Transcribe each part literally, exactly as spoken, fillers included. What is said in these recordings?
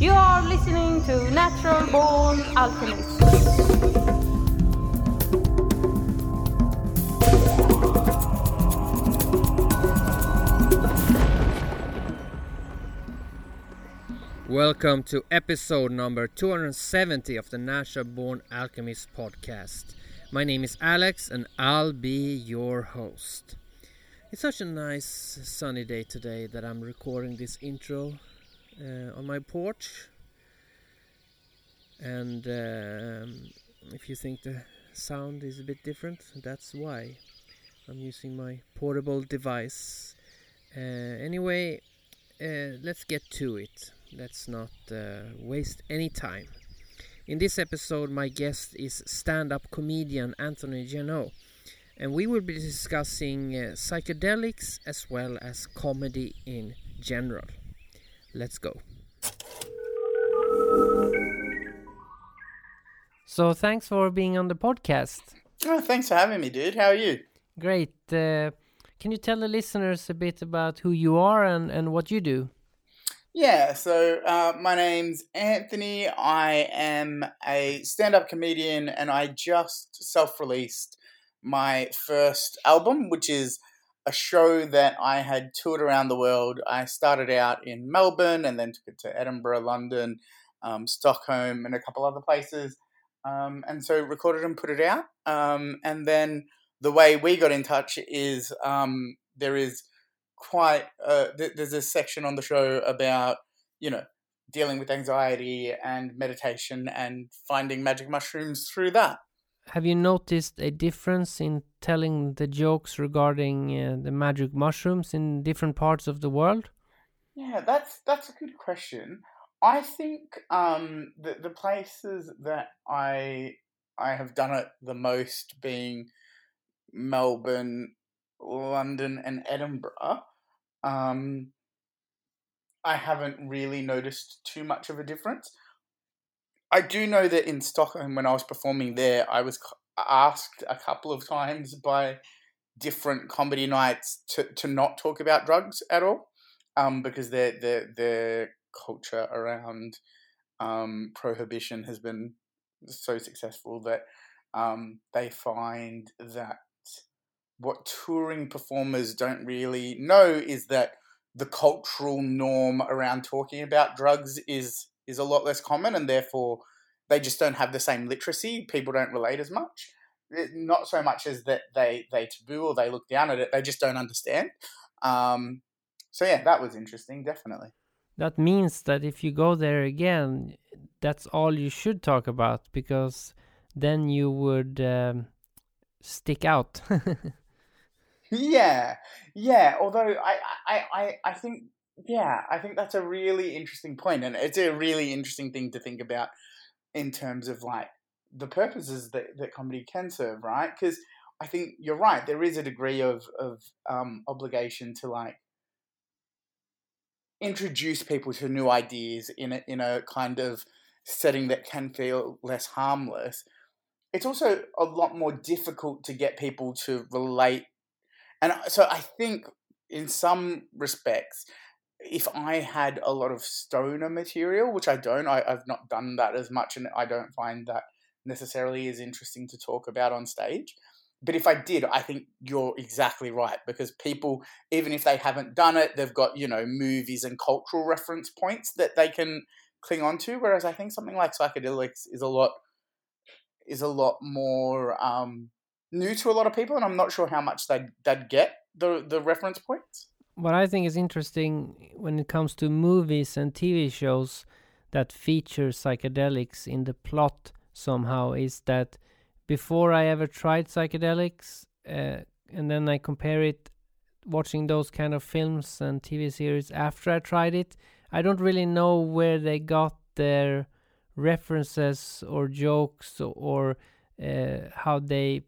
You are listening to Natural Born Alchemist. Welcome to episode number two hundred seventy of the Natural Born Alchemist podcast. My name is Alex and I'll be your host. It's such a nice sunny day today that I'm recording this intro Uh, on my porch, and uh, um, if you think the sound is a bit different, that's why I'm using my portable device. Uh, anyway, uh, let's get to it. Let's not uh, waste any time. In this episode, my guest is stand-up comedian Anthony Jeselnik, and we will be discussing uh, psychedelics as well as comedy in general. Let's go. So thanks for being on the podcast. Oh, thanks for having me, dude. How are you? Great. Uh, can you tell the listeners a bit about who you are and, and what you do? Yeah, so uh, my name's Anthony. I am a stand-up comedian and I just self-released my first album, which is a show that I had toured around the world. I started out in Melbourne and then took it to Edinburgh, London, um, Stockholm, and a couple other places. Um, and so recorded and put it out. Um, and then the way we got in touch is um, there is quite, uh, th- there's a section on the show about, you know, dealing with anxiety and meditation and finding magic mushrooms through that. Have you noticed a difference in telling the jokes regarding uh, the magic mushrooms in different parts of the world? Yeah, that's that's a good question. I think um, the the places that I I have done it the most being Melbourne, London, and Edinburgh. Um, I haven't really noticed too much of a difference. I do know that in Stockholm, when I was performing there, I was asked a couple of times by different comedy nights to, to not talk about drugs at all, um, because their their their culture around um, prohibition has been so successful that um, they find that what touring performers don't really know is that the cultural norm around talking about drugs is. is a lot less common, and therefore they just don't have the same literacy. People don't relate as much. It, not so much as that they, they taboo or they look down at it. They just don't understand. Um, so yeah, that was interesting, definitely. That means that if you go there again, that's all you should talk about, because then you would um, stick out. yeah, yeah. Although I, I, I, I think... Yeah, I think that's a really interesting point, and it's a really interesting thing to think about in terms of like the purposes that, that comedy can serve, right? Because I think you're right. There is a degree of of um, obligation to like introduce people to new ideas in a, in a kind of setting that can feel less harmless. It's also a lot more difficult to get people to relate, and so I think in some respects, if I had a lot of stoner material, which I don't, I, I've not done that as much, and I don't find that necessarily as interesting to talk about on stage. But if I did, I think you're exactly right, because people, even if they haven't done it, they've got, you know, movies and cultural reference points that they can cling on to. Whereas I think something like psychedelics is a lot is a lot more um, new to a lot of people, and I'm not sure how much they'd, they'd get the the reference points. What I think is interesting when it comes to movies and T V shows that feature psychedelics in the plot somehow is that before I ever tried psychedelics, uh, and then I compare it watching those kind of films and T V series after I tried it, I don't really know where they got their references or jokes or uh, how they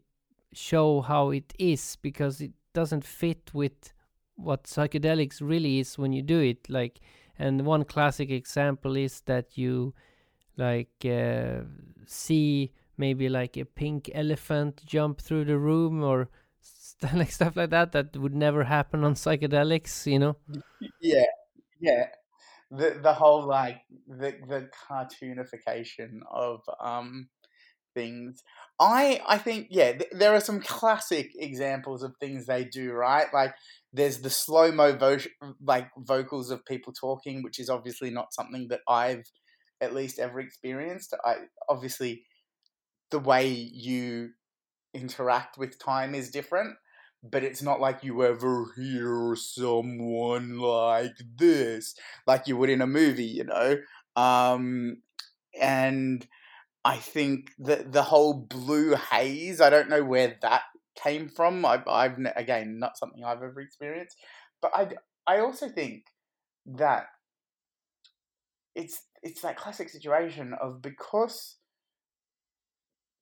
show how it is, because it doesn't fit with what psychedelics really is when you do it. Like, and one classic example is that you like uh, see maybe like a pink elephant jump through the room or st- like stuff like that that would never happen on psychedelics, you know. Yeah yeah the the whole like the the cartoonification of um things. I I think yeah, th- there are some classic examples of things they do right. Like there's the slow mo vo- like vocals of people talking, which is obviously not something that I've at least ever experienced. I obviously the way you interact with time is different, but it's not like you ever hear someone like this, like you would in a movie, you know? Um, and I think that the whole blue haze, I don't know where that came from. I, I've, again, not something I've ever experienced, but I, I also think that it's, it's that classic situation of because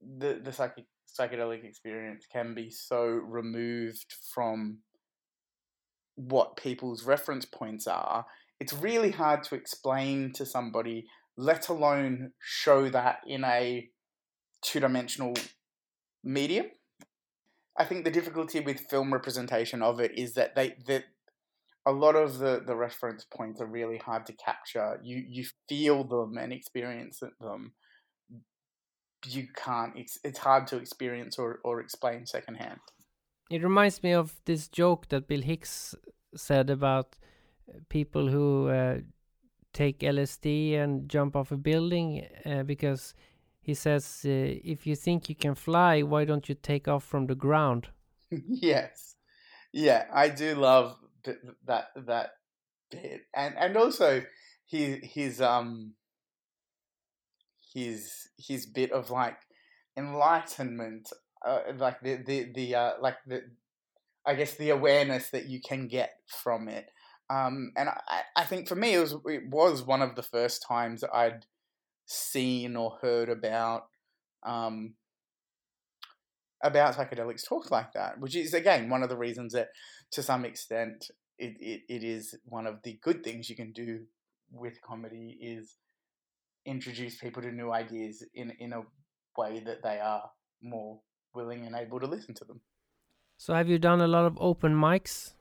the, the psychic, psychedelic experience can be so removed from what people's reference points are, it's really hard to explain to somebody, let alone show that in a two-dimensional medium. I think the difficulty with film representation of it is that they that a lot of the, the reference points are really hard to capture. You you feel them and experience them. You can't, it's hard to experience or, or explain secondhand. It reminds me of this joke that Bill Hicks said about people who uh, take L S D and jump off a building uh, because he says, uh, if you think you can fly, why don't you take off from the ground? Yes. Yeah, I do love th- that that bit. And and also his, his um. his his bit of like enlightenment, uh, like the the the uh, like the, I guess the awareness that you can get from it, um, and I, I think for me it was it was one of the first times I'd seen or heard about um, about psychedelics talked like that, which is again one of the reasons that to some extent it it, it is one of the good things you can do with comedy is introduce people to new ideas in, in a way that they are more willing and able to listen to them. So have you done a lot of open mics?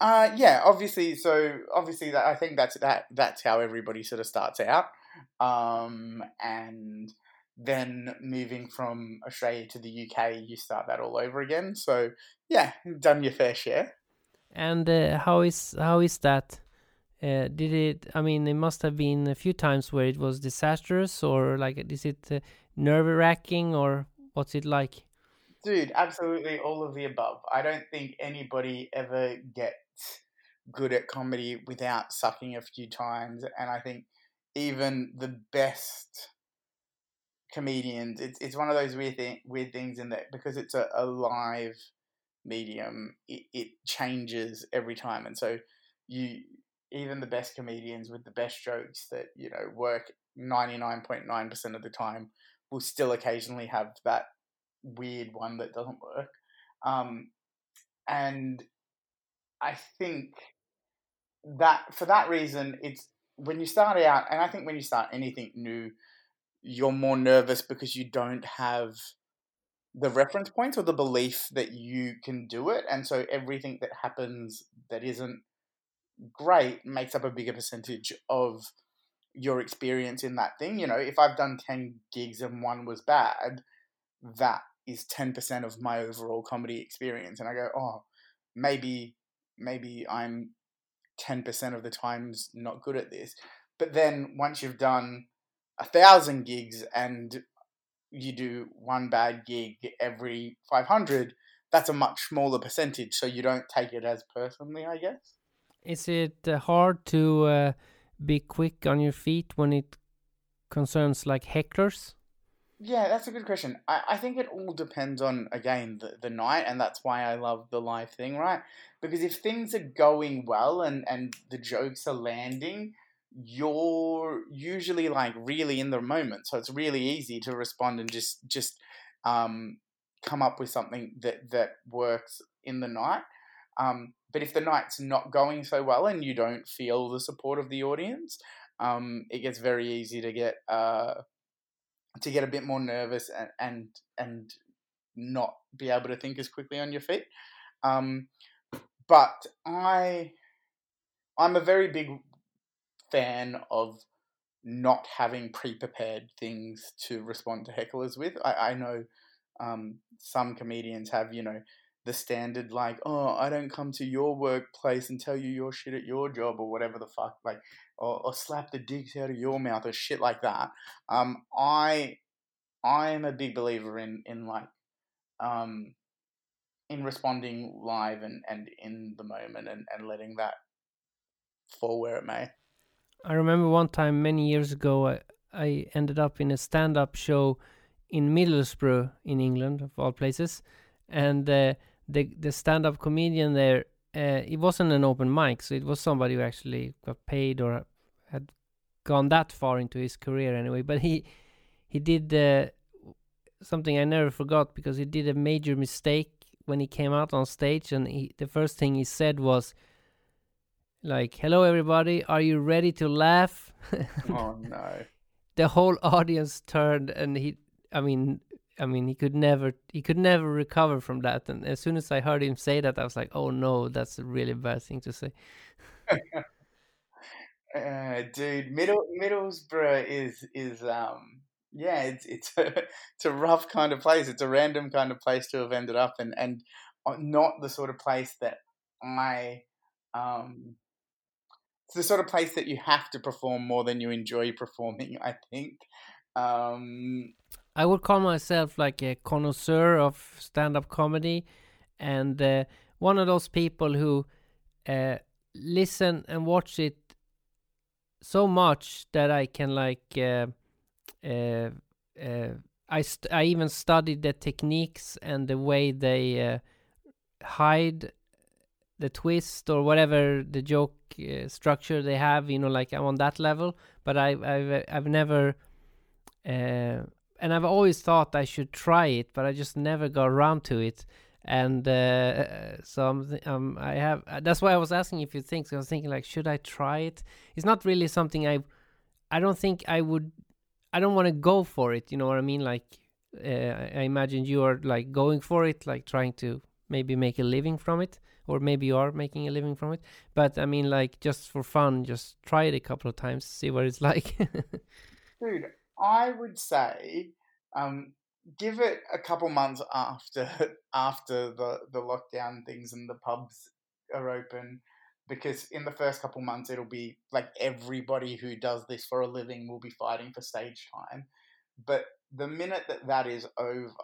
Uh, yeah, obviously. So obviously that, I think that's, that, that's how everybody sort of starts out. Um, and then moving from Australia to the U K, you start that all over again. So yeah, done your fair share. And uh, how is, how is that? Uh, did it, I mean, it must have been a few times where it was disastrous or like, is it uh, nerve-wracking or what's it like? Dude, absolutely all of the above. I don't think anybody ever gets good at comedy without sucking a few times. And I think even the best comedians, it's it's one of those weird, thi- weird things in that because it's a, a live medium, it, it changes every time. And so you... even the best comedians with the best jokes that, you know, work ninety-nine point nine percent of the time will still occasionally have that weird one that doesn't work. Um, and I think that for that reason, it's when you start out, and I think when you start anything new, you're more nervous because you don't have the reference points or the belief that you can do it. And so everything that happens that isn't great makes up a bigger percentage of your experience in that thing. You know, if I've done ten gigs and one was bad, that is ten percent of my overall comedy experience. And I go, oh, maybe, maybe I'm ten percent of the times not good at this. But then once you've done a thousand gigs and you do one bad gig every five hundred, that's a much smaller percentage. So you don't take it as personally, I guess. Is it uh, hard to uh, be quick on your feet when it concerns like hecklers? Yeah, that's a good question. I, I think it all depends on, again, the, the night, and that's why I love the live thing, right? Because if things are going well and, and the jokes are landing, you're usually like really in the moment. So it's really easy to respond and just, just um, come up with something that, that works in the night. Um, but if the night's not going so well and you don't feel the support of the audience, um, it gets very easy to get uh, to get a bit more nervous and, and and not be able to think as quickly on your feet. Um, but I I'm a very big fan of not having pre-prepared things to respond to hecklers with. I, I know um, some comedians have, you know, the standard like, oh, I don't come to your workplace and tell you your shit at your job or whatever the fuck, like, or, or slap the dicks out of your mouth or shit like that. Um, I I am a big believer in, in like, um, in responding live and, and in the moment and, and letting that fall where it may. I remember one time many years ago, I, I ended up in a stand-up show in Middlesbrough in England, of all places, and uh, the the stand-up comedian there, uh, it wasn't an open mic, so it was somebody who actually got paid or had gone that far into his career anyway. But he he did uh, something I never forgot, because he did a major mistake when he came out on stage, and he, the first thing he said was, like, hello everybody, are you ready to laugh? Oh no. The whole audience turned, and he, I mean... I mean, he could never, he could never recover from that. And as soon as I heard him say that, I was like, "Oh no, that's a really bad thing to say." uh, dude, Middle Middlesbrough is is um yeah, it's it's a it's a rough kind of place. It's a random kind of place to have ended up, and and not the sort of place that I um. It's the sort of place that you have to perform more than you enjoy performing, I think. Um, I would call myself like a connoisseur of stand-up comedy, and uh, one of those people who uh, listen and watch it so much that I can like uh, uh, uh, I st- I even studied the techniques and the way they uh, hide the twist or whatever the joke uh, structure they have. You know, like I'm on that level, but I I've I've never. Uh, and I've always thought I should try it, but I just never got around to it. And uh, so I'm th- um, I have. Uh, that's why I was asking if you think. So I was thinking, like, should I try it? It's not really something I. I don't think I would. I don't want to go for it. You know what I mean? Like, uh, I imagine you are like going for it, like trying to maybe make a living from it, or maybe you are making a living from it. But I mean, like, just for fun, just try it a couple of times, see what it's like. Dude. I would say, um, give it a couple months after after the, the lockdown things and the pubs are open, because in the first couple months it'll be like everybody who does this for a living will be fighting for stage time. But the minute that that is over,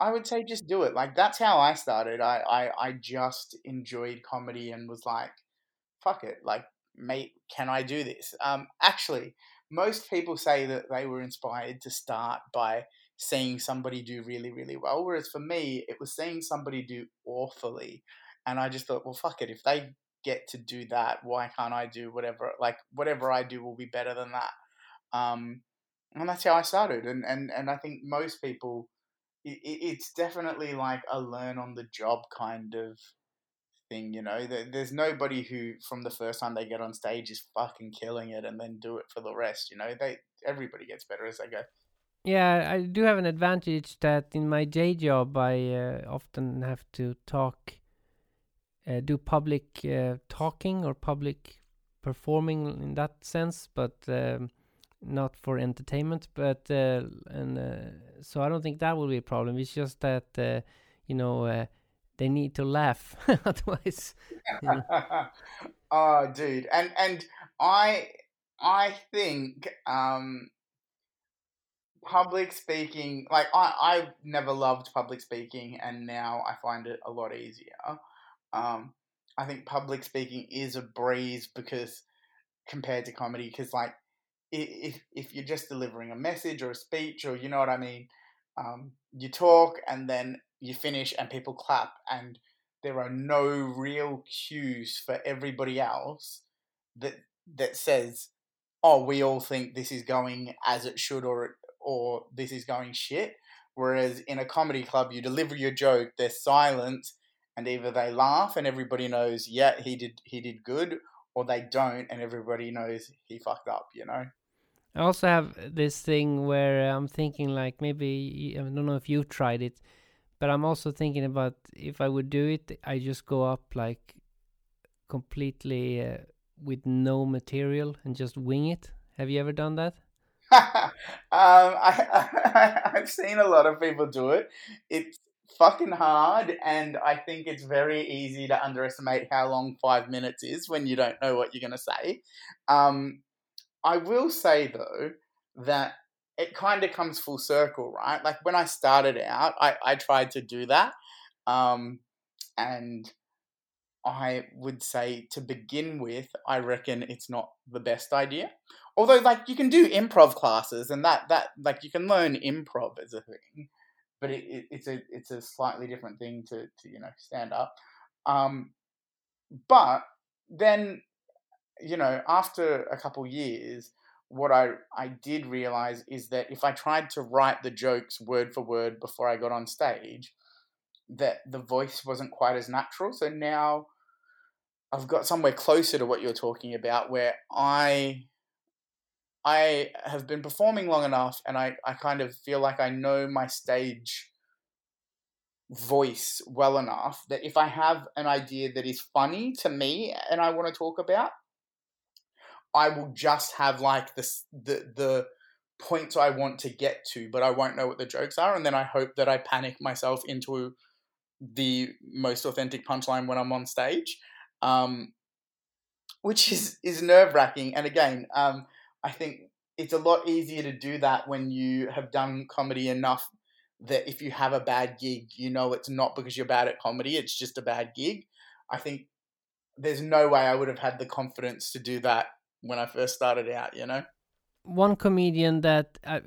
I would say just do it. Like, that's how I started. I, I, I just enjoyed comedy and was like, fuck it, like, mate, can I do this? Um, actually... Most people say that they were inspired to start by seeing somebody do really, really well, whereas for me, it was seeing somebody do awfully. And I just thought, well, fuck it. If they get to do that, why can't I do whatever? Like, whatever I do will be better than that. Um, and that's how I started. And, and, and I think most people, it, it's definitely like a learn on the job kind of thing, you know. There's nobody who from the first time they get on stage is fucking killing it and then do it for the rest, you know. They everybody gets better as they go. Yeah, I do have an advantage that in my day job I uh, often have to talk, uh, do public uh, talking or public performing in that sense, but um, not for entertainment. But uh, and uh, so I don't think that will be a problem. It's just that uh, you know. Uh, They need to laugh, otherwise. You know. Oh, dude, and and I I think um, public speaking. Like I I never loved public speaking, and now I find it a lot easier. Um, I think public speaking is a breeze because compared to comedy, because like if if you're just delivering a message or a speech or you know what I mean, um, you talk and then. You finish and people clap and there are no real cues for everybody else that that says, oh, we all think this is going as it should or or this is going shit. Whereas in a comedy club, you deliver your joke, there's silence, and either they laugh and everybody knows, yeah, he did he did good, or they don't and everybody knows he fucked up, you know? I also have this thing where I'm thinking like maybe, I don't know if you've tried it, but I'm also thinking about if I would do it, I just go up like completely uh, with no material and just wing it. Have you ever done that? um, I, I, I've seen a lot of people do it. It's fucking hard, and I think it's very easy to underestimate how long five minutes is when you don't know what you're going to say. Um, I will say, though, that it kind of comes full circle, right? Like, when I started out, I, I tried to do that, um, and I would say, to begin with, I reckon it's not the best idea. Although, like, you can do improv classes, and that, that like, you can learn improv as a thing, but it, it, it's a it's a slightly different thing to, to you know, stand up. Um, but then, you know, after a couple years, what I, I did realize is that if I tried to write the jokes word for word before I got on stage, that the voice wasn't quite as natural. So now I've got somewhere closer to what you're talking about, where I I have been performing long enough, and I, I kind of feel like I know my stage voice well enough that if I have an idea that is funny to me and I want to talk about, I will just have like the, the the points I want to get to, but I won't know what the jokes are. And then I hope that I panic myself into the most authentic punchline when I'm on stage, um, which is, is nerve-wracking. And again, um, I think it's a lot easier to do that when you have done comedy enough that if you have a bad gig, you know it's not because you're bad at comedy, it's just a bad gig. I think there's no way I would have had the confidence to do that when I first started out, you know? One comedian that I,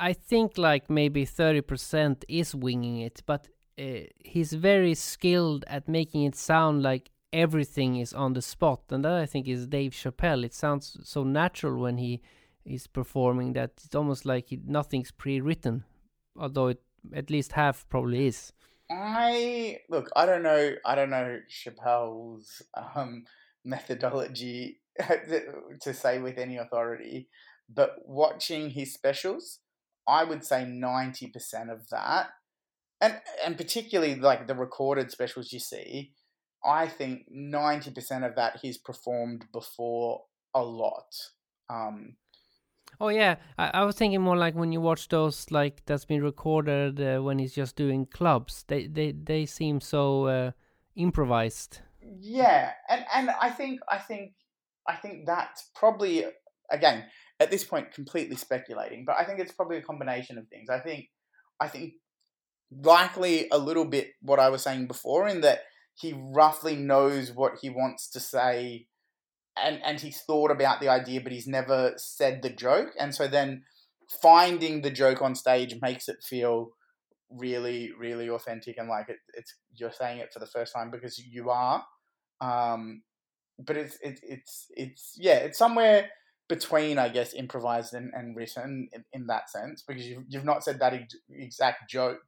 I think like maybe thirty percent is winging it, but uh, he's very skilled at making it sound like everything is on the spot. And that, I think, is Dave Chappelle. It sounds so natural when he is performing that it's almost like he, nothing's pre-written, although it, at least half probably is. I, look, I don't know, I don't know Chappelle's um, methodology to say with any authority, but watching his specials, I would say ninety percent of that, and and particularly like the recorded specials you see, I think ninety percent of that he's performed before a lot. Um, oh yeah, I, I was thinking more like when you watch those like that's been recorded uh, when he's just doing clubs, they they, they seem so uh, improvised. Yeah, and, and I think I think I think that's probably, again, at this point, completely speculating, but I think it's probably a combination of things. I think, I think likely a little bit what I was saying before, in that he roughly knows what he wants to say, and, and he's thought about the idea, but he's never said the joke. And so then finding the joke on stage makes it feel really, really authentic, and like it, it's you're saying it for the first time because you are. Um, But it's, it's, it's, it's, yeah, it's somewhere between, I guess, improvised and, and written in, in that sense, because you've, you've not said that ex- exact joke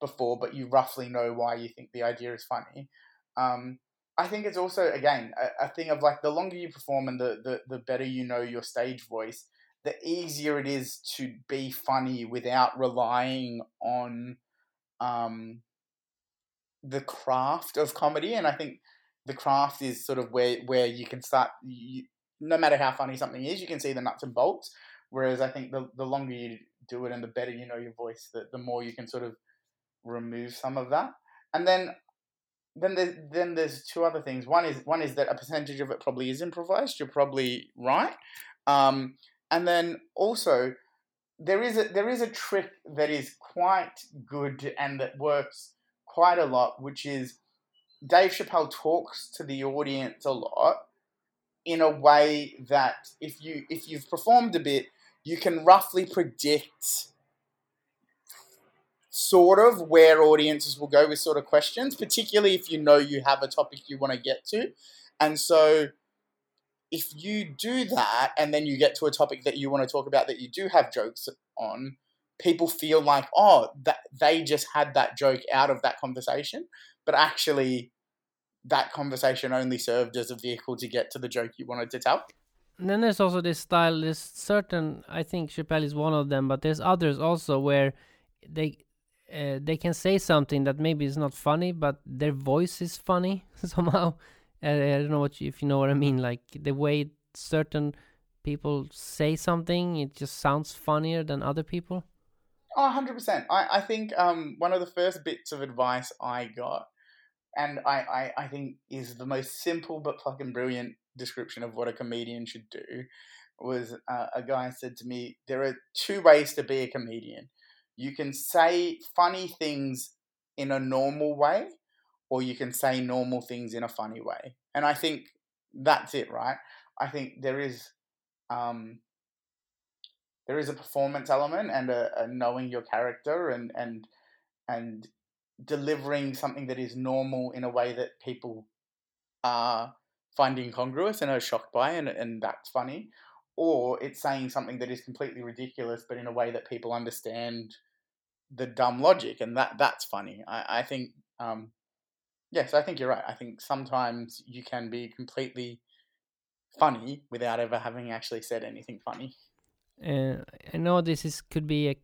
before, but you roughly know why you think the idea is funny. Um, I think it's also, again, a, a thing of like the longer you perform and the, the, the better you know your stage voice, the easier it is to be funny without relying on um, the craft of comedy. And I think the craft is sort of where, where you can start, you, no matter how funny something is, you can see the nuts and bolts. Whereas I think the, the longer you do it and the better you know your voice, the, the more you can sort of remove some of that. And then then there's, then there's two other things. One is one is that a percentage of it probably is improvised. You're probably right. Um, and then also there is a, there is a trick that is quite good and that works quite a lot, which is Dave Chappelle talks to the audience a lot in a way that if you if you've performed a bit, you can roughly predict sort of where audiences will go with sort of questions, particularly if you know you have a topic you want to get to. And so if you do that and then you get to a topic that you want to talk about that you do have jokes on, people feel like, oh, that they just had that joke out of that conversation. But actually, that conversation only served as a vehicle to get to the joke you wanted to tell. And then there's also this style, this certain, I think Chappelle is one of them, but there's others also where they uh, they can say something that maybe is not funny, but their voice is funny somehow. Uh, I don't know what you, if you know what I mean, like the way certain people say something, it just sounds funnier than other people? Oh, one hundred percent. I, I think um, one of the first bits of advice I got, and I, I, I think is the most simple but fucking brilliant description of what a comedian should do, was uh, a guy said to me, there are two ways to be a comedian. You can say funny things in a normal way, or you can say normal things in a funny way. And I think that's it, right? I think there is... Um, There is a performance element and a, a knowing your character and, and and delivering something that is normal in a way that people are find incongruous and are shocked by, and, and that's funny. Or it's saying something that is completely ridiculous but in a way that people understand the dumb logic, and that that's funny. I, I think, um, yes, I think you're right. I think sometimes you can be completely funny without ever having actually said anything funny. Uh, I know this is could be a,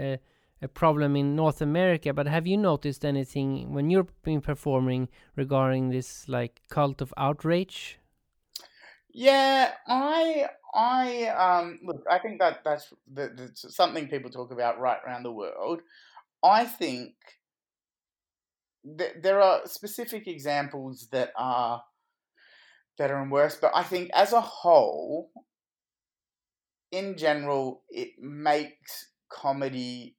a a problem in North America, but have you noticed anything when you've been performing regarding this like cult of outrage? Yeah, I I um look, I think that that's, that that's something people talk about right around the world. I think that there are specific examples that are better and worse, but I think as a whole, in general, it makes comedy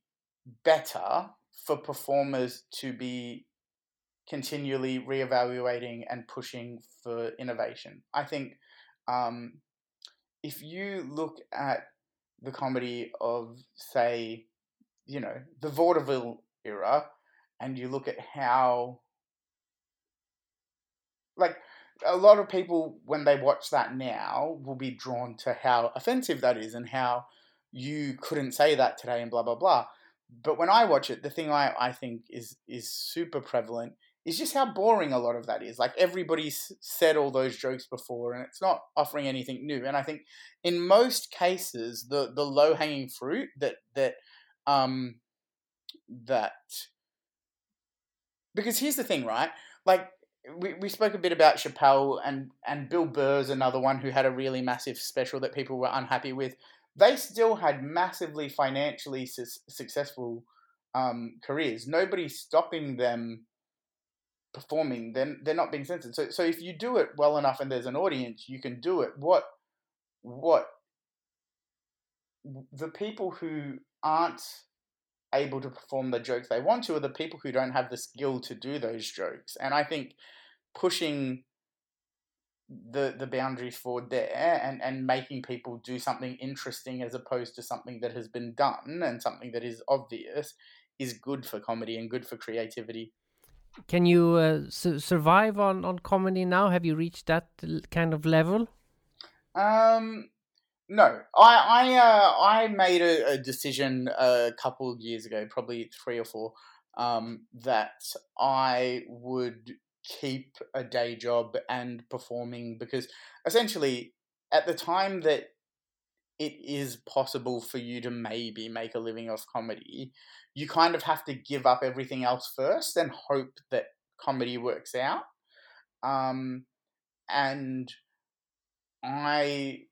better for performers to be continually reevaluating and pushing for innovation. I think um, if you look at the comedy of, say, you know, the vaudeville era, and you look at how, like, a lot of people, when they watch that now, will be drawn to how offensive that is and how you couldn't say that today and blah, blah, blah. But when I watch it, the thing I, I think is is super prevalent is just how boring a lot of that is. Like, everybody's said all those jokes before and it's not offering anything new. And I think in most cases, the, the low-hanging fruit that... that um that Because here's the thing, right? Like, We we spoke a bit about Chappelle, and, and Bill Burr's another one who had a really massive special that people were unhappy with. They still had massively financially su- successful um, careers. Nobody's stopping them performing. They're, they're not being censored. So so if you do it well enough and there's an audience, you can do it. What what the people who aren't able to perform the jokes they want to are the people who don't have the skill to do those jokes. And I think pushing the the boundaries forward there and, and making people do something interesting as opposed to something that has been done and something that is obvious is good for comedy and good for creativity. Can you uh, su- survive on, on comedy now? Have you reached that kind of level? Um... No, I I uh, I made a, a decision a couple of years ago, probably three or four, um, that I would keep a day job and performing, because essentially at the time that it is possible for you to maybe make a living off comedy, you kind of have to give up everything else first and hope that comedy works out. Um, and I...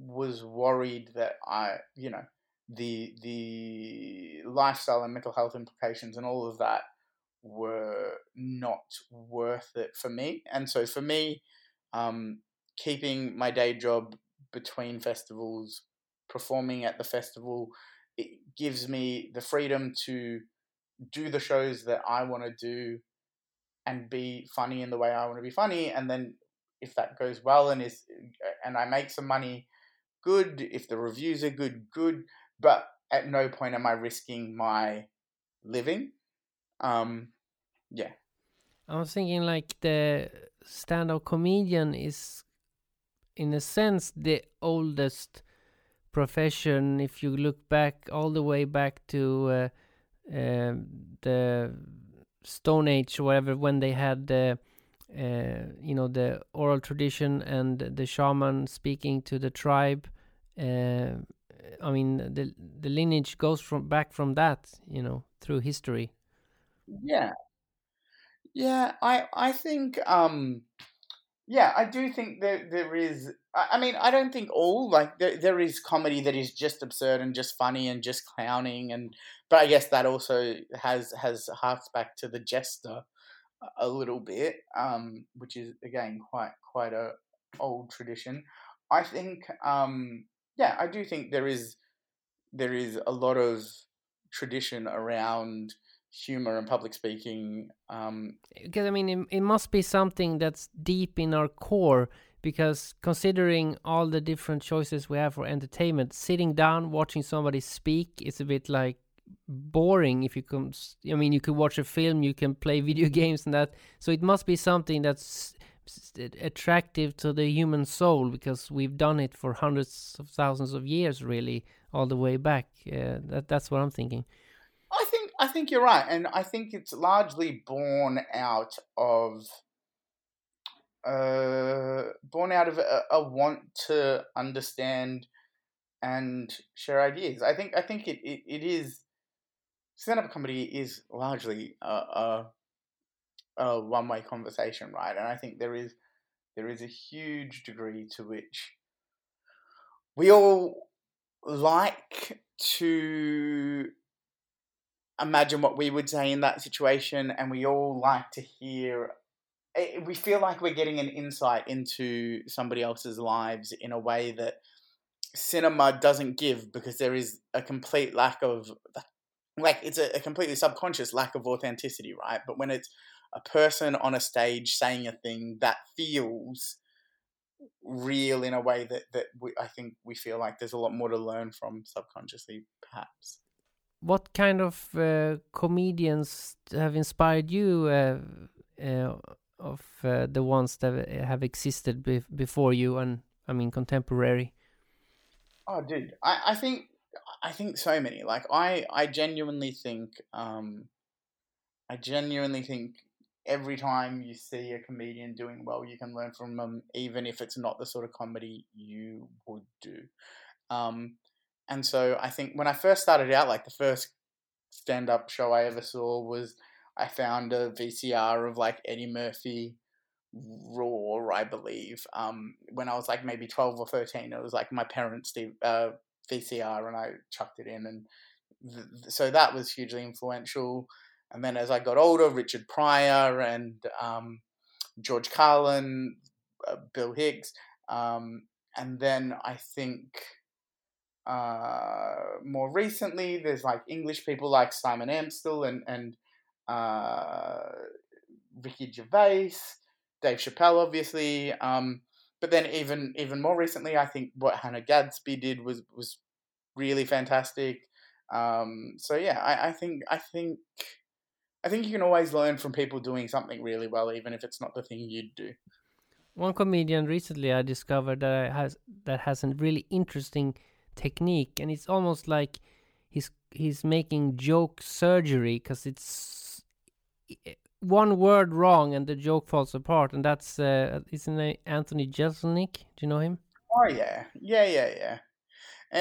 was worried that I, you know, the the lifestyle and mental health implications and all of that were not worth it for me. And so for me, um, keeping my day job between festivals, performing at the festival, it gives me the freedom to do the shows that I want to do and be funny in the way I want to be funny. And then if that goes well and is and I make some money, good. If the reviews are good, good. But at no point am I risking my living. Um, yeah. I was thinking, like, the stand-up comedian is, in a sense, the oldest profession. If you look back all the way back to uh, uh, the Stone Age or whatever, when they had the Uh, you know, the oral tradition and the shaman speaking to the tribe. Uh, I mean, the the lineage goes from back from that, you know, through history. Yeah, yeah. I I think um, yeah, I do think that there is I mean, I don't think all, like, there, there is comedy that is just absurd and just funny and just clowning, and but I guess that also has has harks back to the jester a little bit, um, which is again quite quite a old tradition. I think, um, yeah, I do think there is there is a lot of tradition around humor and public speaking. Um, because I mean, it, it must be something that's deep in our core. Because considering all the different choices we have for entertainment, sitting down, watching somebody speak is a bit like boring. If you can, I mean, you could watch a film, you can play video games and that. So it must be something that's attractive to the human soul, because we've done it for hundreds of thousands of years, really, all the way back. Uh, that, that's what I'm thinking. I think I think you're right. And I think it's largely born out of... Uh, born out of a, a want to understand and share ideas. I think I think it, it, it is stand-up comedy is largely a, a, a one-way conversation, right? And I think there is there is a huge degree to which we all like to imagine what we would say in that situation, and we all like to hear. We feel like we're getting an insight into somebody else's lives in a way that cinema doesn't give, because there is a complete lack of, like, it's a, a completely subconscious lack of authenticity, right? But when it's a person on a stage saying a thing that feels real in a way that, that we, I think we feel like there's a lot more to learn from subconsciously, perhaps. What kind of uh, comedians have inspired you, uh, uh... of uh, the ones that have existed be- before you, and I mean contemporary? Oh, dude, I, I think I think so many. Like I, I genuinely think, um, I genuinely think every time you see a comedian doing well, you can learn from them, even if it's not the sort of comedy you would do. Um, and so I think when I first started out, like the first stand-up show I ever saw was. I found a V C R of like Eddie Murphy Raw, I believe. Um, when I was like maybe twelve or thirteen, it was like my parents' uh, V C R, and I chucked it in. And th- so that was hugely influential. And then as I got older, Richard Pryor and um, George Carlin, uh, Bill Hicks. Um, and then I think uh, more recently, there's like English people like Simon Amstel and, and, Uh, Ricky Gervais, Dave Chappelle, obviously. Um, but then even even more recently, I think what Hannah Gadsby did was was really fantastic. Um, so yeah, I, I think I think I think you can always learn from people doing something really well, even if it's not the thing you'd do. One comedian recently I discovered that I has that has a really interesting technique, and it's almost like he's he's making joke surgery, because it's one word wrong and the joke falls apart, and that's uh, his name, Anthony Jeselnik. Do you know him? Oh yeah, yeah, yeah, yeah.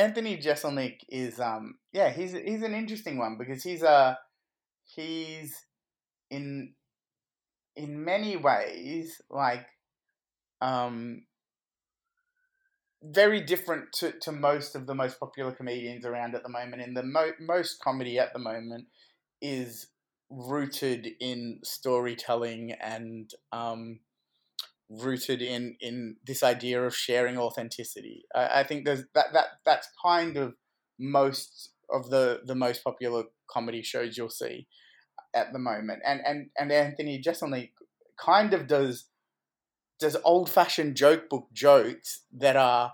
Anthony Jeselnik is um yeah he's he's an interesting one, because he's a uh, he's in in many ways like um very different to, to most of the most popular comedians around at the moment, and the mo- most comedy at the moment is rooted in storytelling and um, rooted in, in this idea of sharing authenticity. I, I think there's that that that's kind of most of the, the most popular comedy shows you'll see at the moment. And and, and Anthony Jeselnik kind of does does old fashioned joke book jokes that are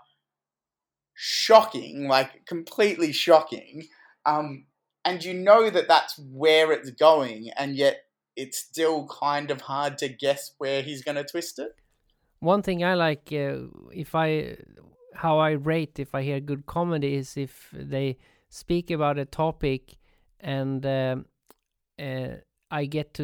shocking, like completely shocking. Um, And you know that that's where it's going, and yet it's still kind of hard to guess where he's going to twist it. One thing I like, uh, if I, how I rate if I hear good comedy is if they speak about a topic, and uh, uh, I get to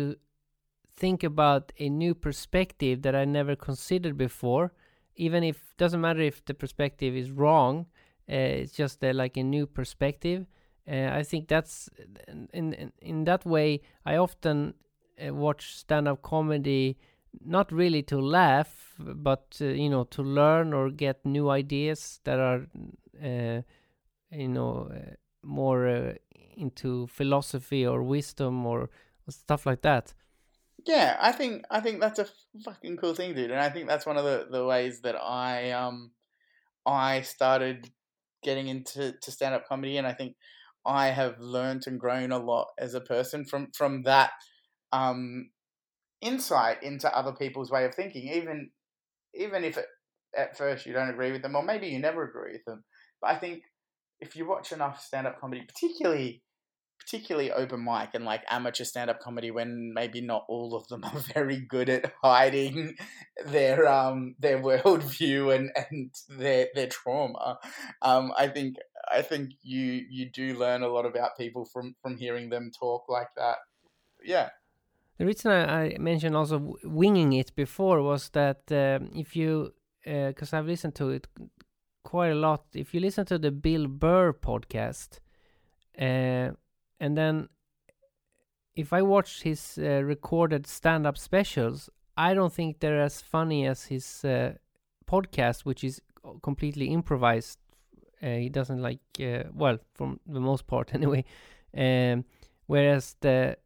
think about a new perspective that I never considered before. Even if it doesn't matter if the perspective is wrong, uh, it's just uh, like a new perspective. Uh, I think that's in, in in that way. I often uh, watch stand-up comedy not really to laugh, but, uh, you know, to learn or get new ideas that are, uh, you know, uh, more uh, into philosophy or wisdom or stuff like that. Yeah, I think I think that's a fucking cool thing, dude. And I think that's one of the, the ways that I um I started getting into to stand-up comedy, and I think I have learned and grown a lot as a person from, from that um insight into other people's way of thinking, even even if it, at first you don't agree with them, or maybe you never agree with them. But I think if you watch enough stand-up comedy, particularly particularly open mic and like amateur stand-up comedy, when maybe not all of them are very good at hiding their um their worldview and, and their their trauma. Um, I think I think you you do learn a lot about people from, from hearing them talk like that. Yeah. The reason I, I mentioned also winging it before was that um, if you, because uh, I've listened to it quite a lot, if you listen to the Bill Burr podcast, uh, and then if I watch his uh, recorded stand-up specials, I don't think they're as funny as his uh, podcast, which is completely improvised. Uh, he doesn't like, uh, well, from the most part anyway. Um, whereas the,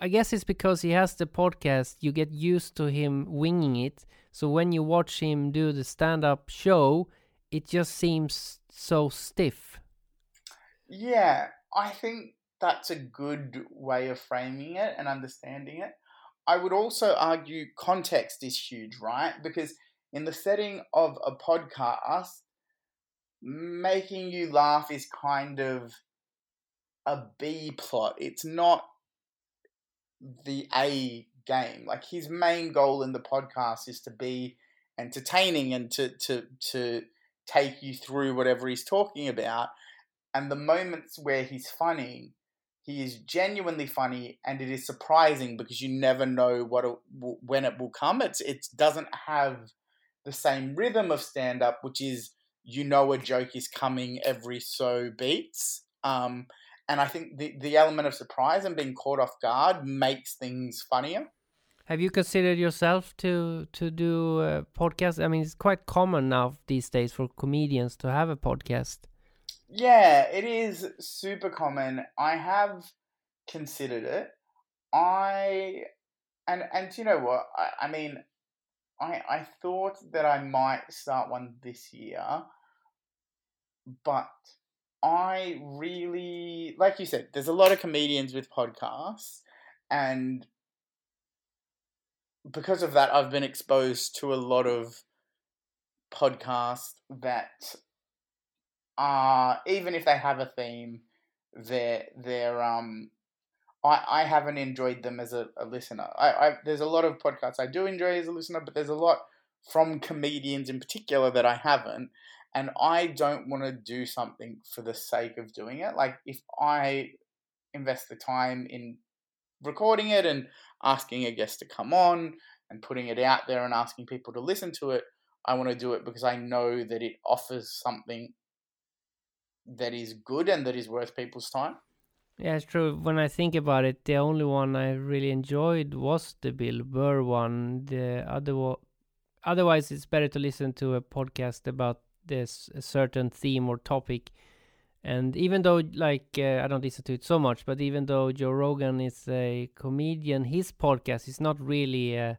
I guess it's because he has the podcast, you get used to him winging it. So when you watch him do the stand-up show, it just seems so stiff. Yeah, I think that's a good way of framing it and understanding it. I would also argue context is huge, right? Because in the setting of a podcast, making you laugh is kind of a B plot. It's not the A game. Like, his main goal in the podcast is to be entertaining and to to to take you through whatever he's talking about. And the moments where he's funny, he is genuinely funny, and it is surprising because you never know what it, when it will come. It's it doesn't have the same rhythm of stand up, which is, you know, a joke is coming every so beats. Um, And I think the, the element of surprise and being caught off guard makes things funnier. Have you considered yourself to to do a podcast? I mean, it's quite common now these days for comedians to have a podcast. Yeah, it is super common. I have considered it. I and and you know what? I, I mean, I I thought that I might start one this year, but I really, like you said, there's a lot of comedians with podcasts, and because of that, I've been exposed to a lot of podcasts that are, even if they have a theme, they're, they're um, I, I haven't enjoyed them as a, a listener. I, I there's a lot of podcasts I do enjoy as a listener, but there's a lot from comedians in particular that I haven't. And I don't want to do something for the sake of doing it. Like, if I invest the time in recording it and asking a guest to come on and putting it out there and asking people to listen to it, I want to do it because I know that it offers something that is good and that is worth people's time. Yeah, it's true. When I think about it, the only one I really enjoyed was the Bill Burr one. The other one, otherwise, it's better to listen to a podcast about this a certain theme or topic. And even though, like, uh, I don't listen to it so much, but even though Joe Rogan is a comedian, his podcast is not really uh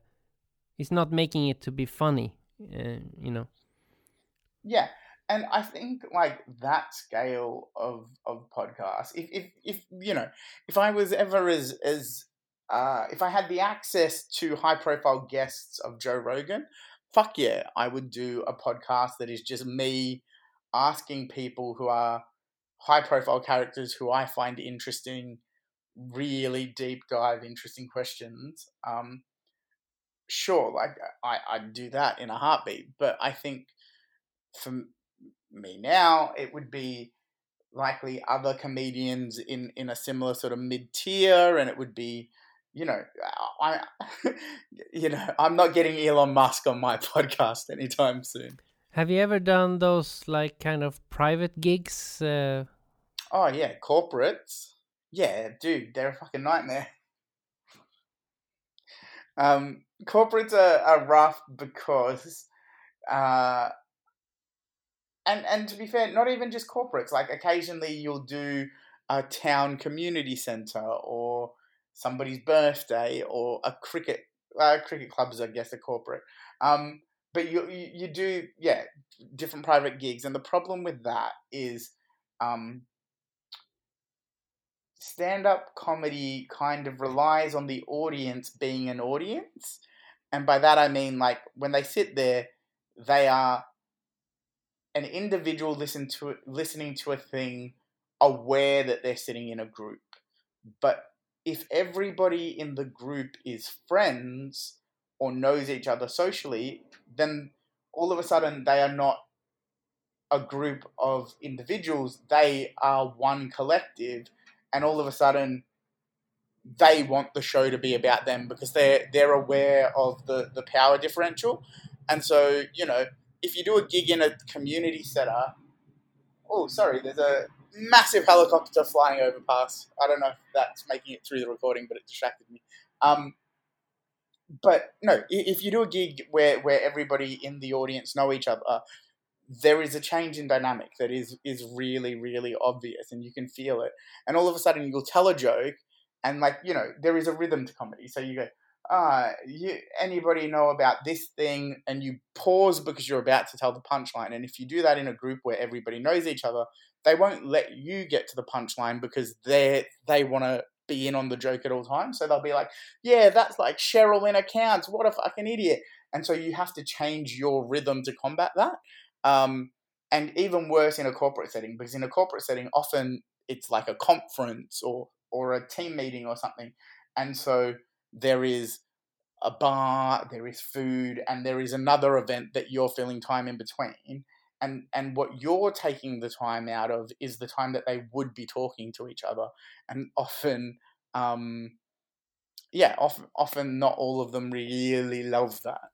it's not making it to be funny, uh, you know. Yeah, and I think like that scale of of podcasts, if if if you know, if I was ever as as uh if I had the access to high profile guests of Joe Rogan, fuck yeah, I would do a podcast that is just me asking people who are high-profile characters who I find interesting, really deep-dive interesting questions. Um, sure, like I, I'd do that in a heartbeat, but I think for me now, it would be likely other comedians in, in a similar sort of mid-tier, and it would be, you know, I, you know, I'm not getting Elon Musk on my podcast anytime soon. Have you ever done those like kind of private gigs? Uh... Oh yeah, corporates. Yeah, dude, they're a fucking nightmare. Um, corporates are, are rough because, uh, and and to be fair, not even just corporates. Like occasionally, you'll do a town community centre or somebody's birthday or a cricket uh, cricket clubs, I guess, a corporate. Um, but you, you you do yeah different private gigs, and the problem with that is, um. Stand-up comedy kind of relies on the audience being an audience. And by that I mean, like, when they sit there, they are an individual listen to it, listening to a thing, aware that they're sitting in a group. But if everybody in the group is friends or knows each other socially, then all of a sudden they are not a group of individuals. They are one collective. And all of a sudden, they want the show to be about them because they're they're aware of the, the power differential. And so, you know, if you do a gig in a community centre, oh, sorry, there's a massive helicopter flying over past. I don't know if that's making it through the recording, but it distracted me. Um, but no, if you do a gig where, where everybody in the audience know each other, there is a change in dynamic that is is really, really obvious, and you can feel it. And all of a sudden you'll tell a joke and, like, you know, there is a rhythm to comedy. So you go, ah, you, anybody know about this thing? And you pause because you're about to tell the punchline. And if you do that in a group where everybody knows each other, they won't let you get to the punchline because they they want to be in on the joke at all times. So they'll be like, yeah, that's like Cheryl in accounts. What a fucking idiot. And so you have to change your rhythm to combat that. Um, and even worse in a corporate setting, because in a corporate setting, often it's like a conference or, or a team meeting or something. And so there is a bar, there is food, and there is another event that you're filling time in between. And, and what you're taking the time out of is the time that they would be talking to each other. And often, um, yeah, often, often not all of them really love that.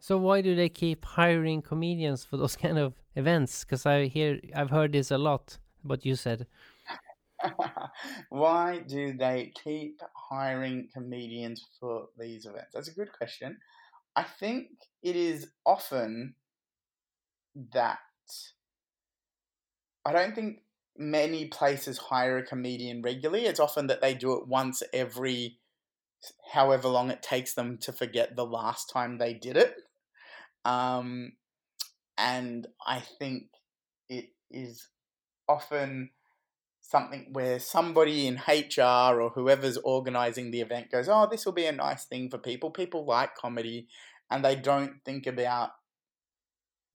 So why do they keep hiring comedians for those kind of events? Because I hear, I've heard this a lot, what you said. Why do they keep hiring comedians for these events? That's a good question. I think it is often that I don't think many places hire a comedian regularly. It's often that they do it once every however long it takes them to forget the last time they did it. Um, and I think it is often something where somebody in H R or whoever's organising the event goes, oh, this will be a nice thing for people. People like comedy, and they don't think about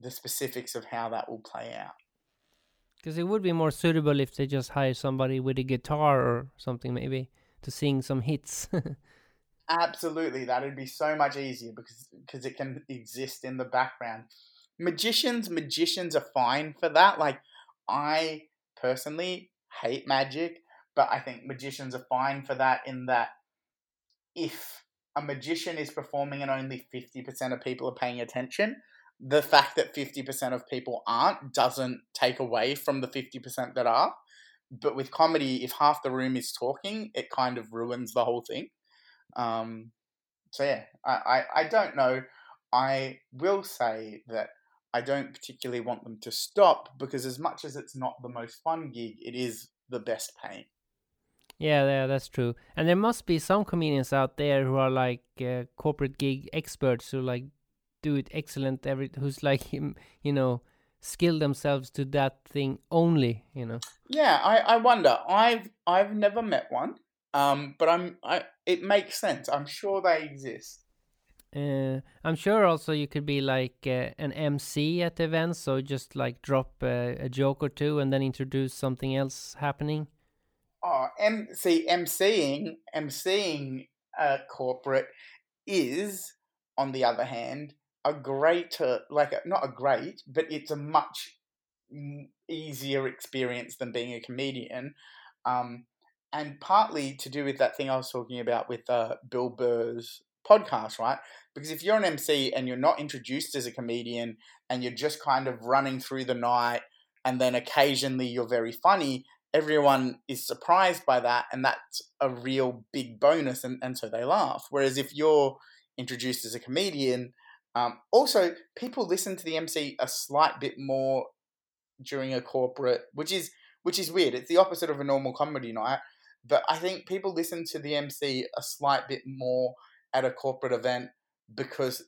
the specifics of how that will play out. Because it would be more suitable if they just hire somebody with a guitar or something, maybe, to sing some hits. Absolutely, that would be so much easier because because it can exist in the background. Magicians, magicians are fine for that. Like, I personally hate magic, but I think magicians are fine for that in that if a magician is performing and only fifty percent of people are paying attention, the fact that fifty percent of people aren't doesn't take away from the fifty percent that are. But with comedy, if half the room is talking, it kind of ruins the whole thing. Um, so, yeah, I, I, I don't know. I will say that I don't particularly want them to stop because as much as it's not the most fun gig, it is the best paying. Yeah, yeah, that's true. And there must be some comedians out there who are like uh, corporate gig experts who like do it excellent, every who's like, him, you know, skill themselves to that thing only, you know. Yeah, I, I wonder. I've I've never met one, um, but I'm I. It makes sense. I'm sure they exist. Uh, I'm sure also you could be like uh, an M C at events, so just like drop uh, a joke or two and then introduce something else happening. Oh, M see, MCing, MCing a corporate is, on the other hand, a greater, like, not a great, but it's a much easier experience than being a comedian. Um, and partly to do with that thing I was talking about with uh, Bill Burr's podcast, right? Because if you're an M C and you're not introduced as a comedian and you're just kind of running through the night and then occasionally you're very funny, everyone is surprised by that, and that's a real big bonus, and, and so they laugh. Whereas if you're introduced as a comedian. Um, also, people listen to the M C a slight bit more during a corporate, which is which is weird. It's the opposite of a normal comedy night. But I think people listen to the M C a slight bit more at a corporate event because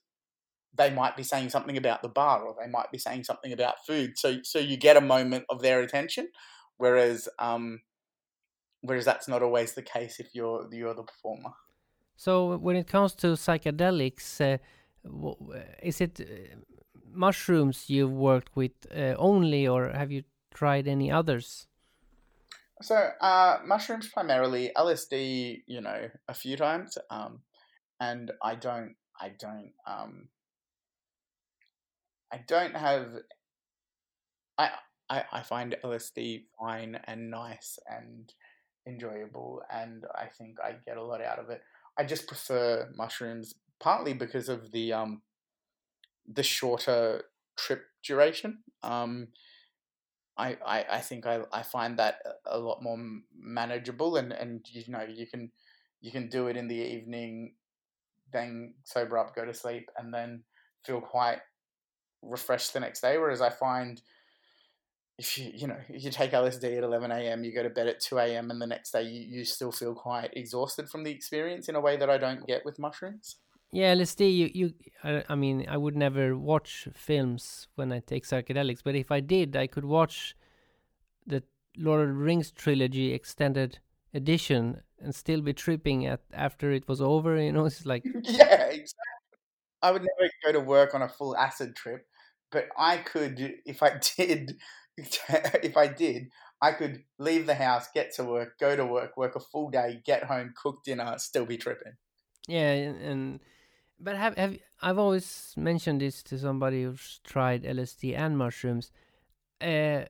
they might be saying something about the bar, or they might be saying something about food. So so you get a moment of their attention, whereas um, whereas that's not always the case if you're you're the performer. So when it comes to psychedelics, uh, is it mushrooms you've worked with uh, only, or have you tried any others? So uh, mushrooms primarily, L S D, you know, a few times, um, and I don't, I don't, um, I don't have. I, I I find L S D fine and nice and enjoyable, and I think I get a lot out of it. I just prefer mushrooms partly because of the um, the shorter trip duration. Um, I, I, I think I, I find that a lot more manageable, and, and you know you can you can do it in the evening, then sober up, go to sleep, and then feel quite refreshed the next day. Whereas I find if you you know if you take L S D at eleven a.m, you go to bed at two a.m, and the next day you, you still feel quite exhausted from the experience in a way that I don't get with mushrooms. Yeah, L S D, you, you, I, I mean, I would never watch films when I take psychedelics, but if I did, I could watch the Lord of the Rings trilogy extended edition and still be tripping at after it was over, you know, it's like... Yeah, exactly. I would never go to work on a full acid trip, but I could, if I did, if I did, I could leave the house, get to work, go to work, work a full day, get home, cook dinner, still be tripping. Yeah, and... and But have have I've always mentioned this to somebody who's tried L S D and mushrooms. Uh,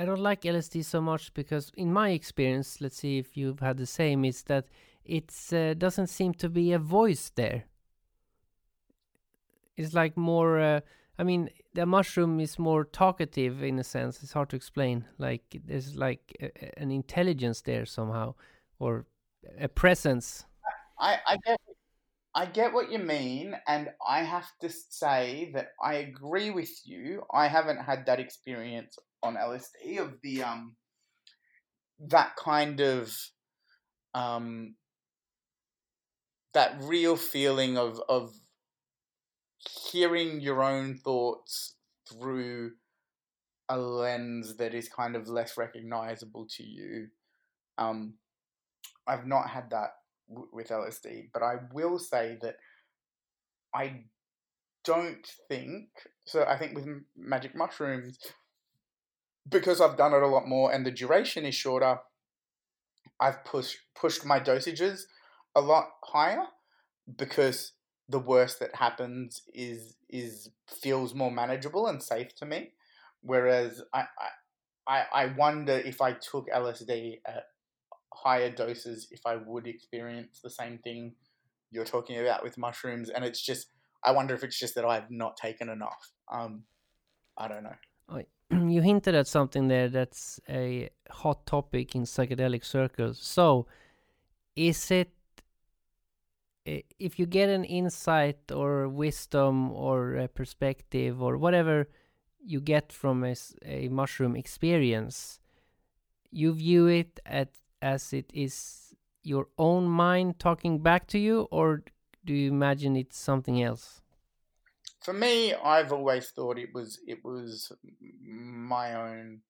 I don't like L S D so much because, in my experience, let's see if you've had the same, is that it uh, doesn't seem to be a voice there. It's like more. Uh, I mean, the mushroom is more talkative in a sense. It's hard to explain. Like there's like a, a, an intelligence there somehow, or a presence. I I guess. I get what you mean, and I have to say that I agree with you. I haven't had that experience on L S D of the um that kind of um that real feeling of of hearing your own thoughts through a lens that is kind of less recognizable to you. Um, I've not had that with L S D, but I will say that I don't think so. I think with magic mushrooms, because I've done it a lot more and the duration is shorter, I've pushed pushed my dosages a lot higher because the worst that happens is is feels more manageable and safe to me. Whereas I I, I wonder if I took L S D at higher doses, if I would experience the same thing you're talking about with mushrooms. And it's just, I wonder if it's just that I've not taken enough. Um, I don't know. You hinted at something there that's a hot topic in psychedelic circles. So is it, if you get an insight or wisdom or a perspective or whatever you get from a, a mushroom experience, you view it at as it is your own mind talking back to you, or do you imagine it's something else? For me, I've always thought it was it was my own.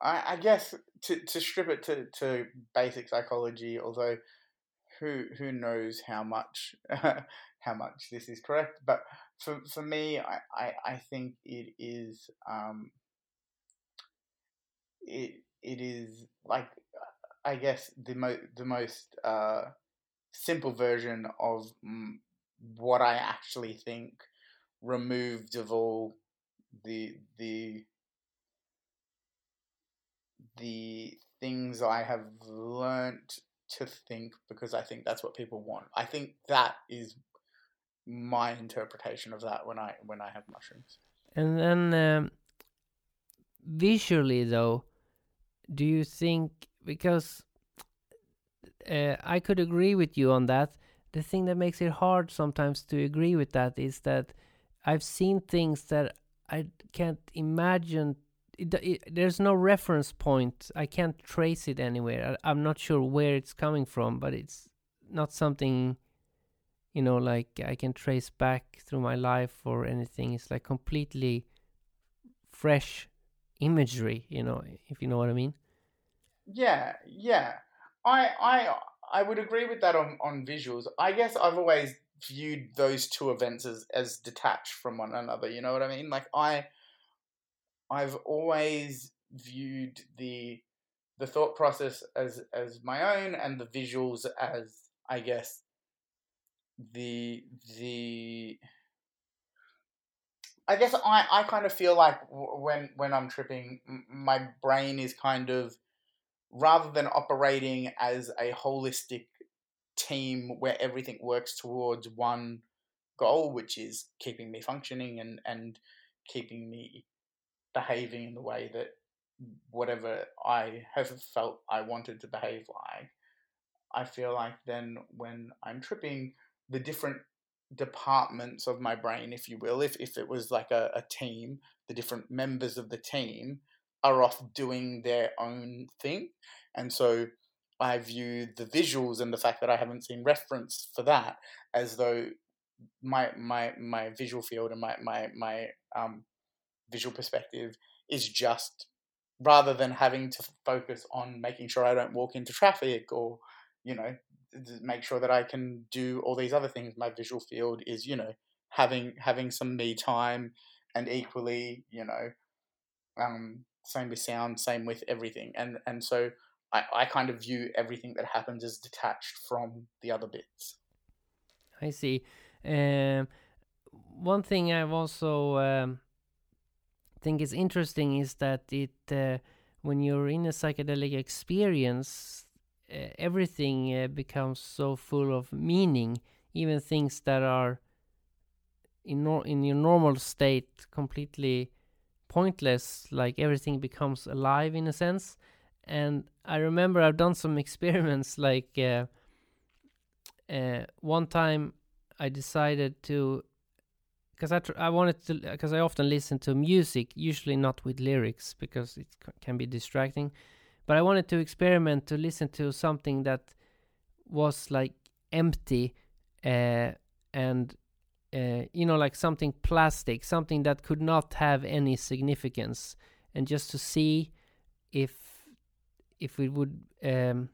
I, I guess to, to strip it to, to basic psychology, although who who knows how much how much this is correct. But for for me, I, I, I think it is um it it is like. I guess the mo- the most uh, simple version of m- what I actually think, removed of all the the the things I have learnt to think, because I think that's what people want. I think that is my interpretation of that when I when I have mushrooms. And then um, visually, though, do you think? Because uh, I could agree with you on that, the thing that makes it hard sometimes to agree with that is that I've seen things that I can't imagine. It, it, there's no reference point. I can't trace it anywhere. I, I'm not sure where it's coming from, but it's not something, you know, like I can trace back through my life or anything. It's like completely fresh imagery, you know, if you know what I mean. Yeah, yeah. I I I would agree with that on, on visuals. I guess I've always viewed those two events as, as detached from one another, you know what I mean? Like I I've always viewed the the thought process as, as my own and the visuals as, I guess, the the I guess I, I kind of feel like when when I'm tripping, my brain is kind of, rather than operating as a holistic team where everything works towards one goal, which is keeping me functioning and, and keeping me behaving in the way that whatever I have felt I wanted to behave like, I feel like then when I'm tripping, the different departments of my brain, if you will, if, if it was like a, a team, the different members of the team are off doing their own thing. And so I view the visuals and the fact that I haven't seen reference for that as though my my my visual field and my my, my um, visual perspective is just, rather than having to focus on making sure I don't walk into traffic or, you know, make sure that I can do all these other things, my visual field is, you know, having having some me time, and equally, you know, um, same with sound, same with everything. And and so I, I kind of view everything that happens as detached from the other bits. I see. Um, one thing I've also um, think is interesting is that it uh, when you're in a psychedelic experience, Uh, everything uh, becomes so full of meaning, even things that are in, nor- in your normal state completely pointless, like everything becomes alive in a sense. And I remember I've done some experiments, like uh, uh, one time I decided to, because I, tr- I wanted to, because I often listen to music, usually not with lyrics because it c- can be distracting. But I wanted to experiment to listen to something that was like empty uh, and, uh, you know, like something plastic, something that could not have any significance. And just to see if if it would, um,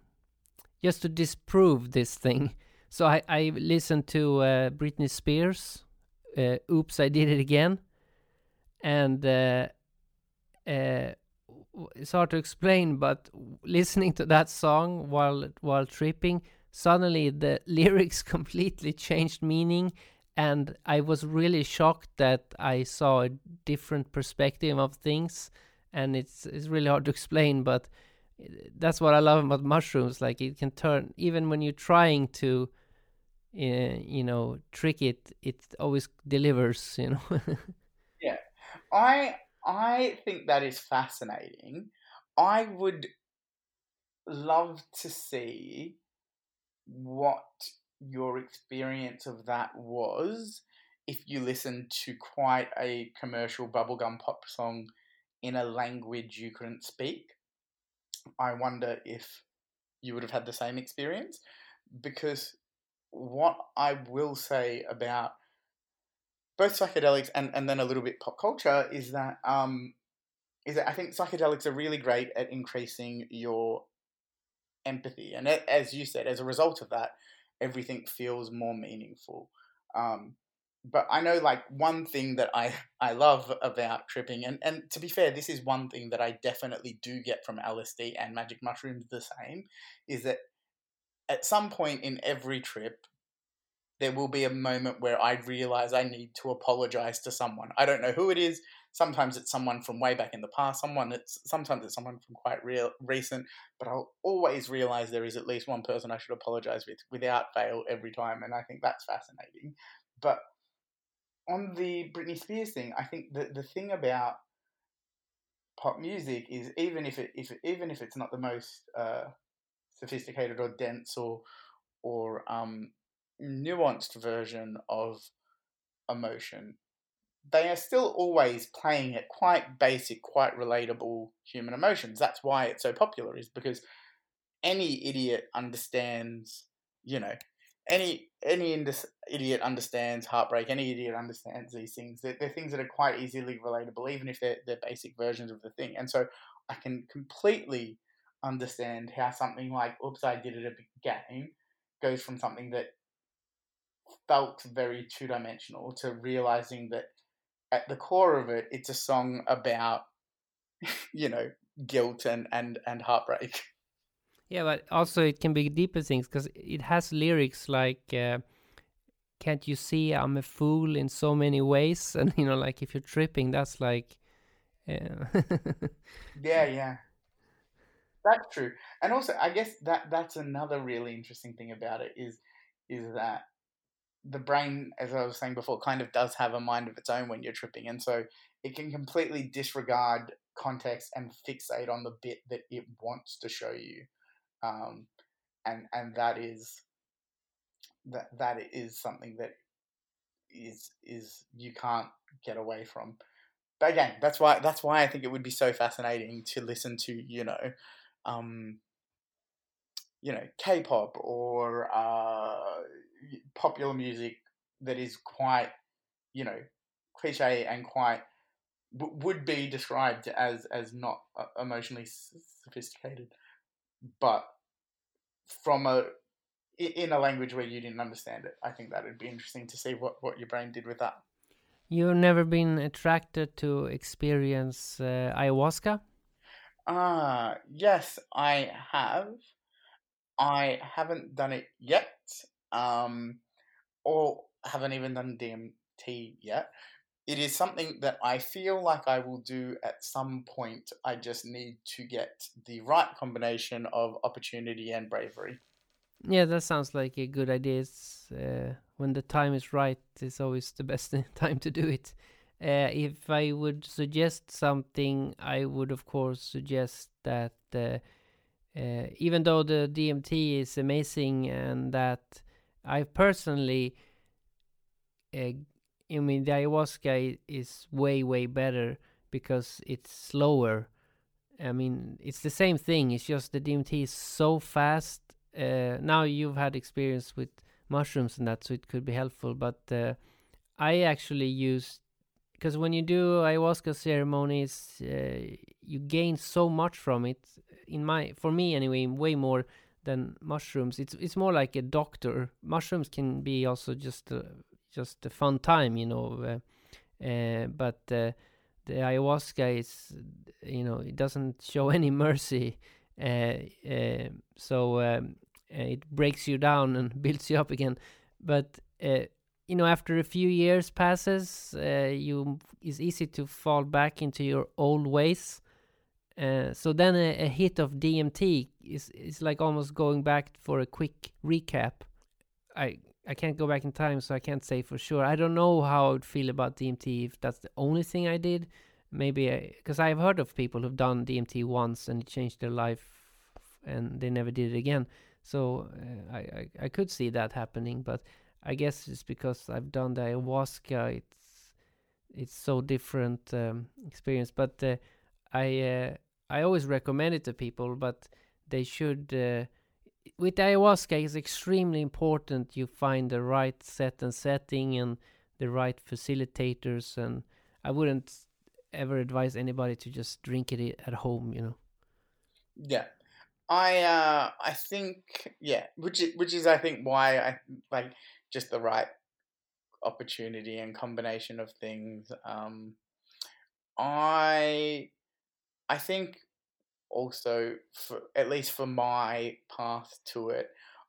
just to disprove this thing. So I, I listened to uh, Britney Spears, uh, Oops, I Did It Again. And... Uh, uh, it's hard to explain, but listening to that song while while tripping, suddenly the lyrics completely changed meaning, and I was really shocked that I saw a different perspective of things. And it's it's really hard to explain, but that's what I love about mushrooms. Like, it can turn, even when you're trying to, uh, you know, trick it, it always delivers, you know. Yeah, I. I think that is fascinating. I would love to see what your experience of that was if you listened to quite a commercial bubblegum pop song in a language you couldn't speak. I wonder if you would have had the same experience, because what I will say about both psychedelics and, and then a little bit pop culture is that um, is that I think psychedelics are really great at increasing your empathy. And as you said, as a result of that, everything feels more meaningful. Um, but I know, like, one thing that I, I love about tripping, and, and to be fair, this is one thing that I definitely do get from L S D and magic mushrooms the same, is that at some point in every trip, there will be a moment where I realize I need to apologize to someone. I don't know who it is. Sometimes it's someone from way back in the past. Someone it's sometimes it's someone from quite real recent. But I'll always realize there is at least one person I should apologize with, without fail, every time. And I think that's fascinating. But on the Britney Spears thing, I think the the thing about pop music is, even if it if even if it's not the most uh, sophisticated or dense or or um. nuanced version of emotion, they are still always playing at quite basic, quite relatable human emotions. That's why it's so popular, is because any idiot understands, you know, any any indus- idiot understands heartbreak, any idiot understands these things. They're, they're things that are quite easily relatable, even if they're, they're basic versions of the thing. And so I can completely understand how something like Oops, I Did It Again goes from something that felt very two-dimensional to realising that at the core of it, it's a song about, you know, guilt and, and, and heartbreak. Yeah, but also it can be deeper things, because it has lyrics like, uh, can't you see I'm a fool in so many ways? And, you know, like if you're tripping, that's like... Yeah, yeah, yeah. That's true. And also, I guess that that's another really interesting thing about it is is that the brain, as I was saying before, kind of does have a mind of its own when you're tripping. And so it can completely disregard context and fixate on the bit that it wants to show you. Um, and and that is that that is something that is is you can't get away from. But again, that's why that's why I think it would be so fascinating to listen to, you know, um, you know, K-pop or uh, popular music that is quite, you know, cliche and quite w- would be described as as not emotionally sophisticated, but from a in a language where you didn't understand it. I think that would be interesting to see what, what your brain did with that. You've never been attracted to experience uh, ayahuasca? Ah, uh, yes, I have. I haven't done it yet, um, or haven't even done D M T yet. It is something that I feel like I will do at some point. I just need to get the right combination of opportunity and bravery. Yeah, that sounds like a good idea. It's, uh... when the time is right, it's always the best time to do it. Uh, if I would suggest something, I would, of course, suggest that uh, uh, even though the D M T is amazing and that I personally, uh, I mean, the ayahuasca is way, way better because it's slower. I mean, it's the same thing. It's just the D M T is so fast. Uh, now you've had experience with mushrooms and that, so it could be helpful, but uh, I actually use, because when you do ayahuasca ceremonies, uh, you gain so much from it, in my for me anyway, way more than mushrooms. It's it's more like a doctor. Mushrooms can be also just a, just a fun time, you know, uh, uh, but uh, the ayahuasca is, you know, it doesn't show any mercy, uh, uh, so um, Uh, it breaks you down and builds you up again. But, uh, you know, after a few years passes, uh, you it's easy to fall back into your old ways. Uh, so then a, a hit of D M T is, is like almost going back for a quick recap. I I can't go back in time, so I can't say for sure. I don't know how I would feel about D M T if that's the only thing I did. Maybe, because I've heard of people who've done D M T once and it changed their life and they never did it again. So uh, I, I I could see that happening, but I guess it's because I've done the ayahuasca. It's it's so different um, experience. But uh, I uh, I always recommend it to people. But they should uh, with ayahuasca, it's extremely important you find the right set and setting and the right facilitators. And I wouldn't ever advise anybody to just drink it at home, you know. Yeah. I uh I think yeah, which is, which is I think why I like just the right opportunity and combination of things. Um, I I think also for at least for my path to it,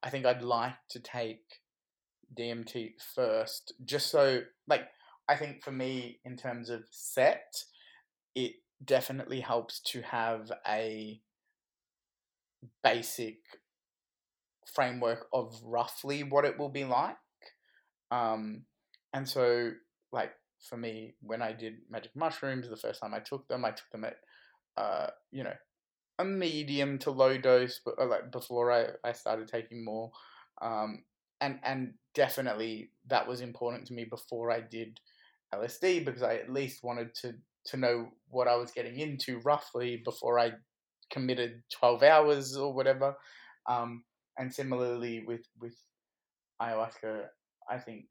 I think I'd like to take D M T first, just so like I think for me in terms of set, it definitely helps to have a basic framework of roughly what it will be like, um and so like for me when I did magic mushrooms the first time I took them I took them at uh you know a medium to low dose, but like before I, I started taking more, um and and definitely that was important to me before I did L S D, because I at least wanted to to know what I was getting into roughly before I committed twelve hours or whatever. Um, and similarly with with ayahuasca, I think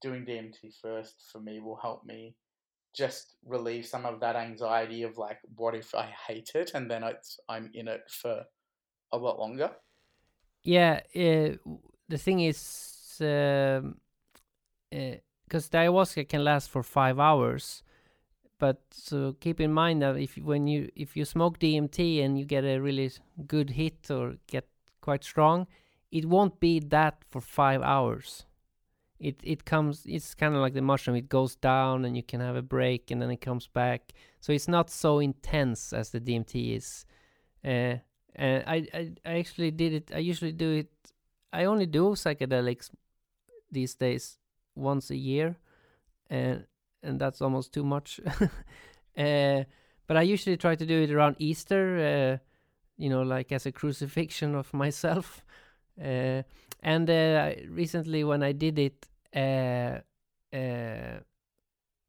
doing D M T first for me will help me just relieve some of that anxiety of like, what if I hate it? And then it's, I'm in it for a lot longer. Yeah. Uh, the thing is, because um, uh, the ayahuasca can last for five hours, but so keep in mind that if when you if you smoke D M T and you get a really good hit or get quite strong, it won't be that for five hours. It it comes. It's kind of like the mushroom. It goes down, and you can have a break, and then it comes back. So it's not so intense as the D M T is. Uh, and I, I I actually did it. I usually do it. I only do psychedelics these days once a year, and and that's almost too much. uh, but I usually try to do it around Easter. Uh, you know, like as a crucifixion of myself. Uh, and uh, recently, when I did it. Because uh,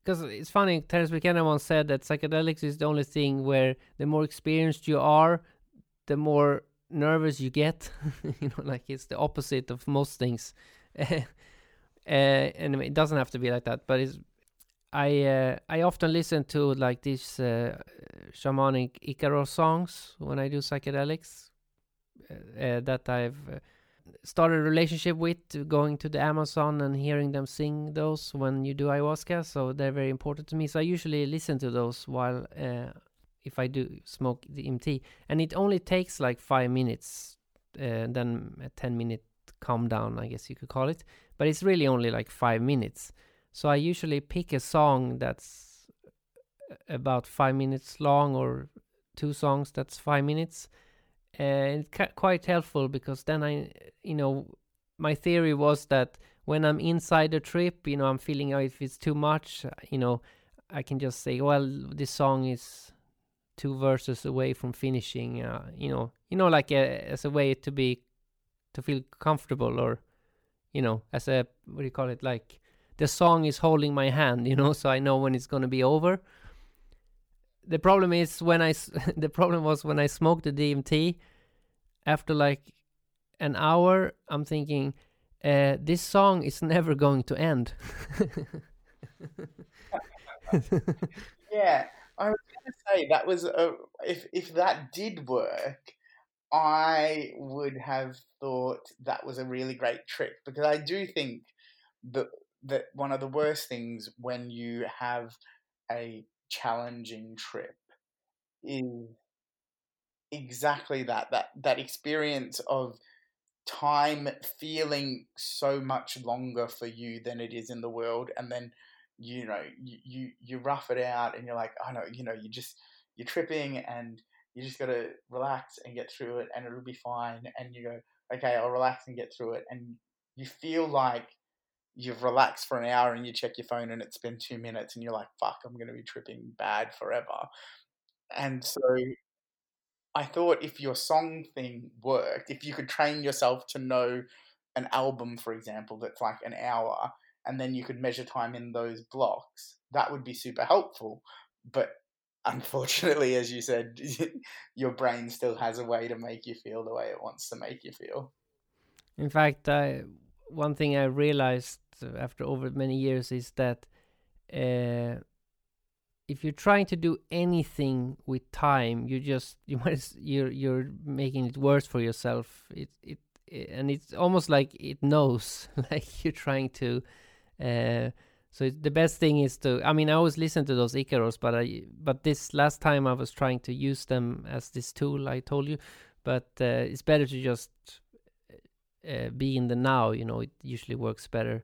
uh, it's funny, Terence McKenna once said that psychedelics is the only thing where the more experienced you are, the more nervous you get. You know, like it's the opposite of most things. uh, and it doesn't have to be like that. But it's, I uh, I often listen to like these uh, shamanic Icaro songs when I do psychedelics uh, that I've. Uh, started a relationship with, going to the Amazon and hearing them sing those when you do ayahuasca, so they're very important to me. So I usually listen to those while uh, if I do smoke the D M T, and it only takes like five minutes, uh, then a ten minute calm down, I guess you could call it, but it's really only like five minutes. So I usually pick a song that's about five minutes long, or two songs that's five minutes. And uh, it's quite helpful, because then I, you know, my theory was that when I'm inside the trip, you know, I'm feeling, oh, if it's too much, you know, I can just say, well, this song is two verses away from finishing, uh, you know, you know, like a, as a way to be, to feel comfortable, or, you know, as a, what do you call it? Like the song is holding my hand, you know, so I know when it's going to be over. The problem is when I, the problem was when I smoked the D M T, after like an hour, I'm thinking, uh, this song is never going to end. Yeah, I was going to say that was, a, if, if that did work, I would have thought that was a really great trick, because I do think that, that one of the worst things when you have a challenging trip is exactly that that that experience of time feeling so much longer for you than it is in the world, and then you know you you, you rough it out and you're like, I know, you know, you just you're tripping and you just gotta relax and get through it and it'll be fine, and you go, okay, I'll relax and get through it, and you feel like you've relaxed for an hour, and you check your phone and it's been two minutes and you're like, fuck, I'm going to be tripping bad forever. And so I thought if your song thing worked, if you could train yourself to know an album, for example, that's like an hour, and then you could measure time in those blocks, that would be super helpful. But unfortunately, as you said, your brain still has a way to make you feel the way it wants to make you feel. In fact, I... one thing I realized after over many years is that uh, if you're trying to do anything with time, you just you might you're you're making it worse for yourself. It it, it and it's almost like it knows, like you're trying to. Uh, so it, the best thing is to. I mean, I always listen to those Icaros, but I but this last time I was trying to use them as this tool I told you, but uh, it's better to just. Uh, be in the now, you know, it usually works better.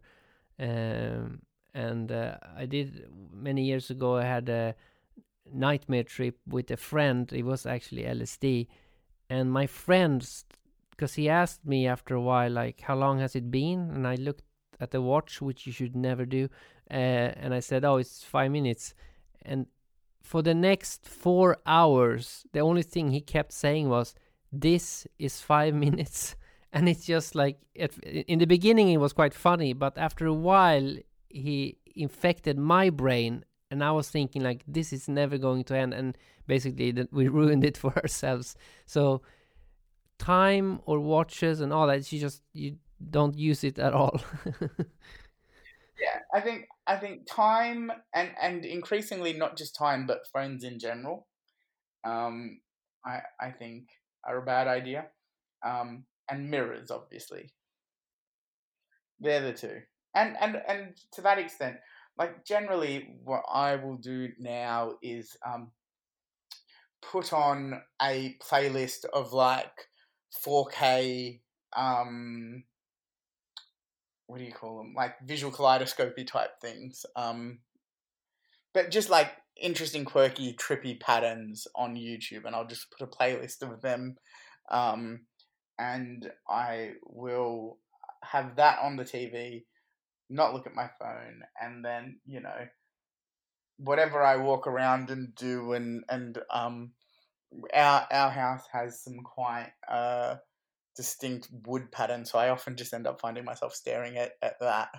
Um, and uh, I did many years ago, I had a nightmare trip with a friend. It was actually L S D. And my friend, because he asked me after a while, like, how long has it been? And I looked at the watch, which you should never do. Uh, and I said, oh, it's five minutes. And for the next four hours, the only thing he kept saying was, this is five minutes. And it's just like, it, in the beginning it was quite funny, but after a while he infected my brain, and I was thinking like, this is never going to end, and basically that we ruined it for ourselves. So time or watches and all that, you just, you don't use it at all. Yeah, I think I think time and, and increasingly not just time but phones in general, um, I I think are a bad idea, um, and mirrors obviously. They're the two, and and and to that extent, like generally what I will do now is um, put on a playlist of like four K. Um, What do you call them? Like visual kaleidoscopy type things. Um, but just like interesting, quirky, trippy patterns on YouTube, and I'll just put a playlist of them. Um, and I will have that on the T V, not look at my phone, and then, you know, whatever I walk around and do, and, and um, our, our house has some quite... Uh, distinct wood pattern, so I often just end up finding myself staring at, at that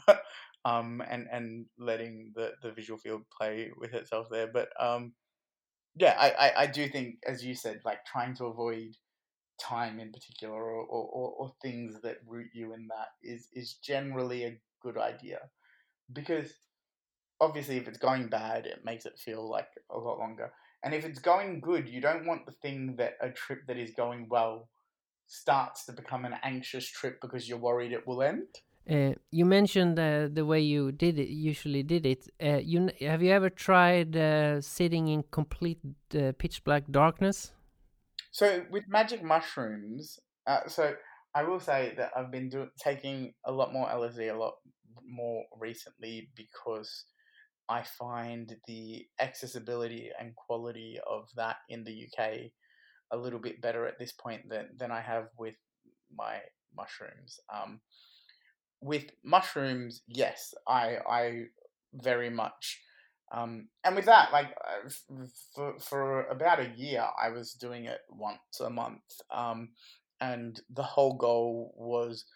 um and and letting the the visual field play with itself there. But um yeah I, I I do think, as you said, like trying to avoid time in particular, or or, or, or things that root you in that is is generally a good idea, because obviously if it's going bad it makes it feel like a lot longer, and if it's going good you don't want the thing that a trip that is going well starts to become an anxious trip because you're worried it will end. Uh, you mentioned uh, the way you did it. Usually did it. Uh, you have you ever tried uh, sitting in complete uh, pitch black darkness? So with magic mushrooms, uh, so I will say that I've been do- taking a lot more L S D a lot more recently, because I find the accessibility and quality of that in the U K a little bit better at this point than, than I have with my mushrooms. Um, with mushrooms, yes, I I very much. Um, and with that, like for for about a year, I was doing it once a month, um, and the whole goal was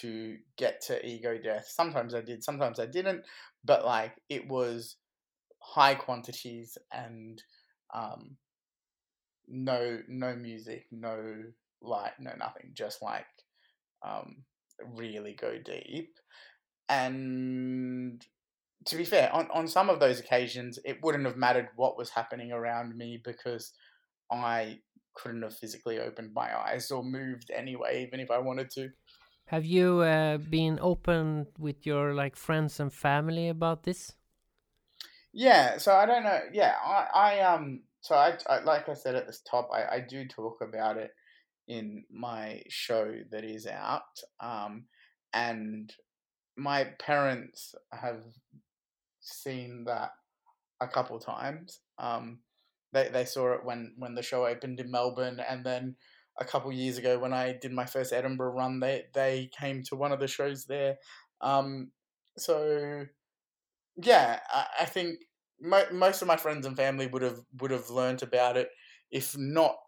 to get to ego death. Sometimes I did, sometimes I didn't, but like it was high quantities and. Um, No, no music, no light, no nothing. Just like, um, really go deep. And to be fair, on, on some of those occasions, it wouldn't have mattered what was happening around me, because I couldn't have physically opened my eyes or moved anyway, even if I wanted to. Have you uh, been open with your like friends and family about this? Yeah. So I don't know. Yeah, I, I um. So I, I, like I said at the top, I, I do talk about it in my show that is out, um, and my parents have seen that a couple times. Um, they they saw it when, when the show opened in Melbourne, and then a couple years ago when I did my first Edinburgh run, they they came to one of the shows there. Um, so yeah, I, I think. Most of my friends and family would have would have learnt about it, if not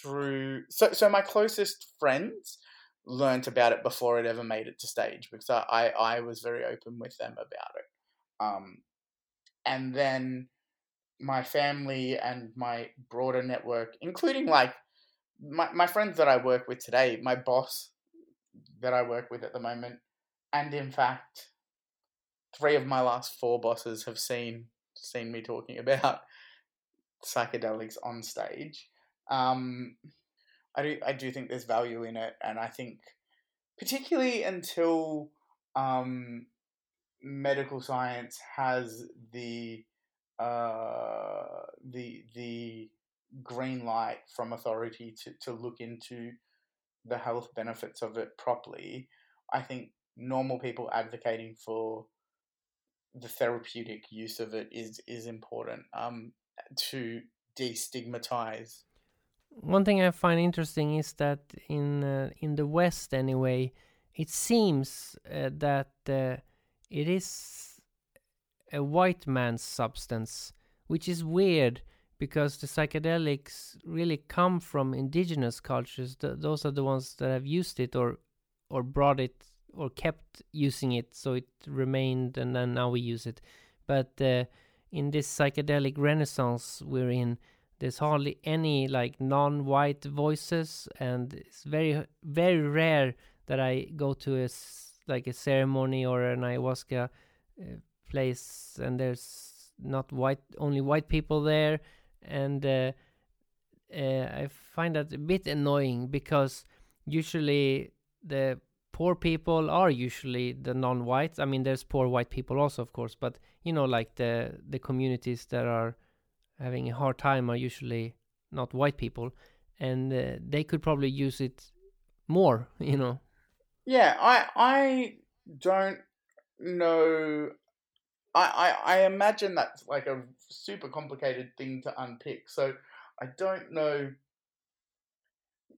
through. So, so my closest friends learnt about it before it ever made it to stage, because I, I, I was very open with them about it. Um, and then my family and my broader network, including like my my friends that I work with today, my boss that I work with at the moment, and in fact, three of my last four bosses have seen. seen me talking about psychedelics on stage. Um, I do I do think there's value in it, and I think particularly until um, medical science has the uh, the the green light from authority to, to look into the health benefits of it properly, I think normal people advocating for the therapeutic use of it is is important um, to destigmatize. One thing I find interesting is that in uh, in the West anyway, it seems uh, that uh, it is a white man's substance, which is weird because the psychedelics really come from indigenous cultures. Th- those are the ones that have used it or or brought it or kept using it, so it remained, and then now we use it. But uh, in this psychedelic renaissance we're in, there's hardly any like non-white voices, and it's very, very rare that I go to a like a ceremony or an ayahuasca uh, place and there's not white, only white people there, and uh, uh, I find that a bit annoying, because usually the poor people are usually the non-whites. I mean, there's poor white people also, of course, but you know, like the the communities that are having a hard time are usually not white people, and uh, they could probably use it more, you know. Yeah, I I don't know. I, I, I imagine that's like a super complicated thing to unpick. So I don't know.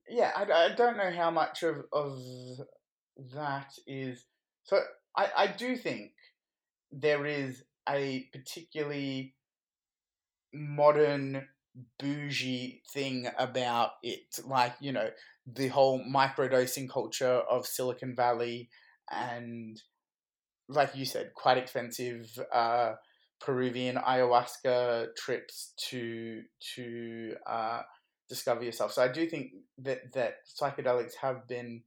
Yeah, I, I don't know how much of, of that is. So I, I do think there is a particularly modern bougie thing about it, like, you know, the whole microdosing culture of Silicon Valley, and like you said, quite expensive uh Peruvian ayahuasca trips to to uh discover yourself. So I do think that that psychedelics have been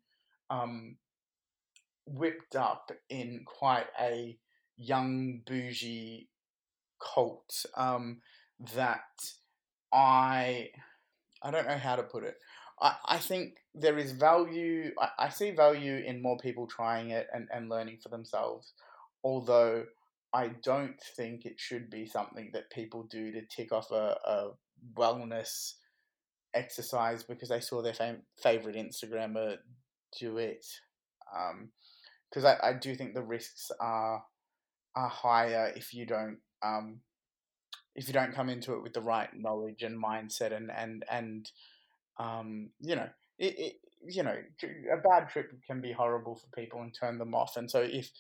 um whipped up in quite a young bougie cult um that I I don't know how to put it. I, I think there is value. I, I see value in more people trying it and, and learning for themselves, although I don't think it should be something that people do to tick off a, a wellness exercise because they saw their fam- favorite Instagrammer do it. Because um, I, I do think the risks are are higher if you don't. Um, if you don't come into it with the right knowledge and mindset and, and, and um, you know, it, it, you know, a bad trip can be horrible for people and turn them off. And so if,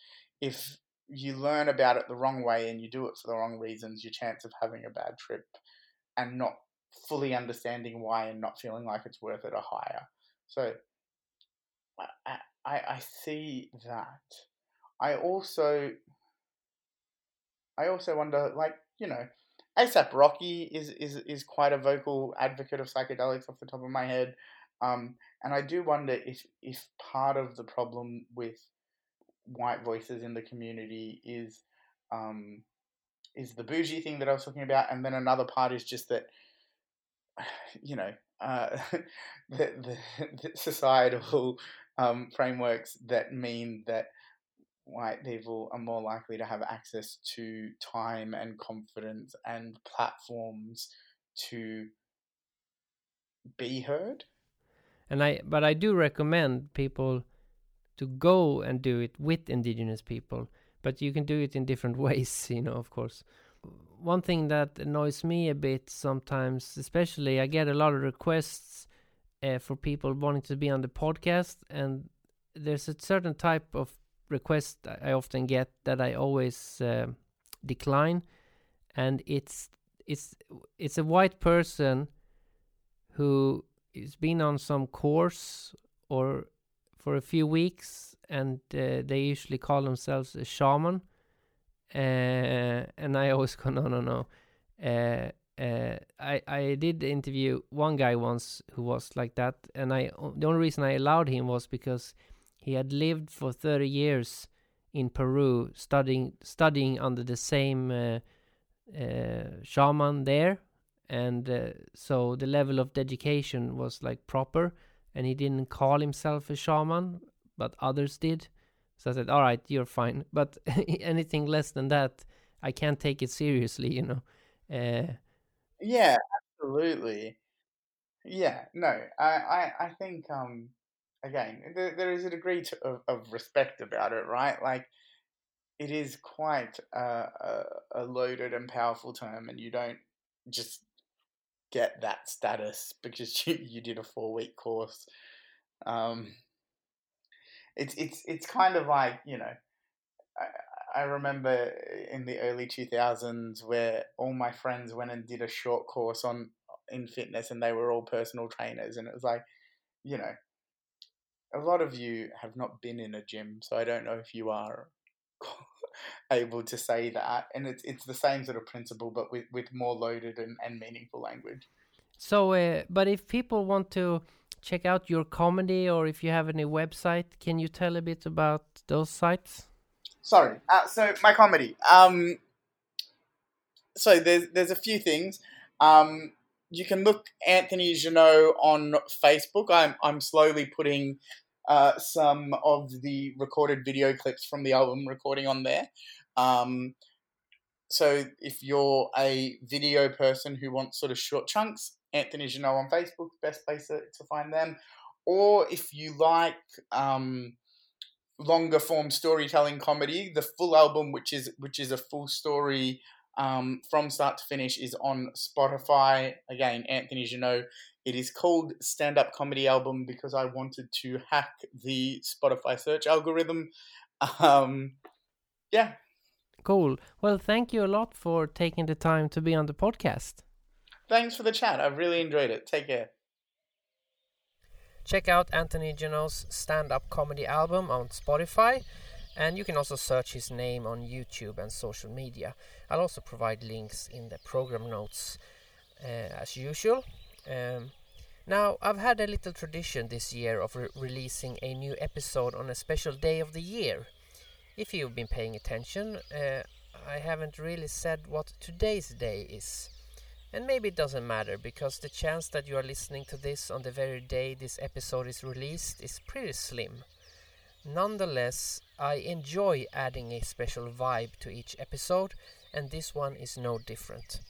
if you learn about it the wrong way and you do it for the wrong reasons, your chance of having a bad trip and not fully understanding why and not feeling like it's worth it are higher. So I, I, I see that. I also, I also wonder, like, you know, ASAP Rocky is, is, is quite a vocal advocate of psychedelics off the top of my head. Um, and I do wonder if, if part of the problem with white voices in the community is um, is the bougie thing that I was talking about. And then another part is just that, you know, uh, the, the, the societal um, frameworks that mean that white people are more likely to have access to time and confidence and platforms to be heard. And I, but I do recommend people to go and do it with Indigenous people, but you can do it in different ways, you know, of course. One thing that annoys me a bit sometimes, especially I get a lot of requests uh, for people wanting to be on the podcast, and there's a certain type of request I often get that I always uh, decline, and it's it's it's a white person who has been on some course or for a few weeks, and uh, they usually call themselves a shaman, uh, and I always go no no no. Uh, uh, I I did interview one guy once who was like that, and I the only reason I allowed him was because he had lived for thirty years in Peru, studying studying under the same uh, uh, shaman there, and uh, so the level of dedication was like proper, and he didn't call himself a shaman, but others did. So I said, all right, you're fine, but anything less than that, I can't take it seriously, you know. Uh, yeah, absolutely. Yeah, no, I, I, I think... Um... Again, there, there is a degree to, of, of respect about it, right? Like, it is quite a, a, a loaded and powerful term, and you don't just get that status because you, you did a four-week course. Um, it's it's it's kind of like, you know, I, I remember in the early two thousands where all my friends went and did a short course on in fitness, and they were all personal trainers, and it was like, you know, a lot of you have not been in a gym, so I don't know if you are able to say that. And it's it's the same sort of principle, but with, with more loaded and, and meaningful language. So, uh, but if people want to check out your comedy, or if you have any website, can you tell a bit about those sites? Sorry. Uh, so my comedy. Um, so there's there's a few things. Um, you can look Anthony Jeselnik on Facebook. I'm I'm slowly putting uh, some of the recorded video clips from the album recording on there. Um, so if you're a video person who wants sort of short chunks, Anthony Jeselnik on Facebook, best place to, to find them. Or if you like um, longer form storytelling comedy, the full album, which is which is a full story um, from start to finish, is on Spotify. Again, Anthony Jeselnik. It is called Stand Up Comedy Album because I wanted to hack the Spotify search algorithm. Um, yeah. Cool. Well, thank you a lot for taking the time to be on the podcast. Thanks for the chat. I've really enjoyed it. Take care. Check out Anthony Jeselnik's stand-up comedy album on Spotify, and you can also search his name on YouTube and social media. I'll also provide links in the program notes uh, as usual. Um, now, I've had a little tradition this year of re- releasing a new episode on a special day of the year. If you've been paying attention, uh, I haven't really said what today's day is. And maybe it doesn't matter, because the chance that you are listening to this on the very day this episode is released is pretty slim. Nonetheless, I enjoy adding a special vibe to each episode, and this one is no different.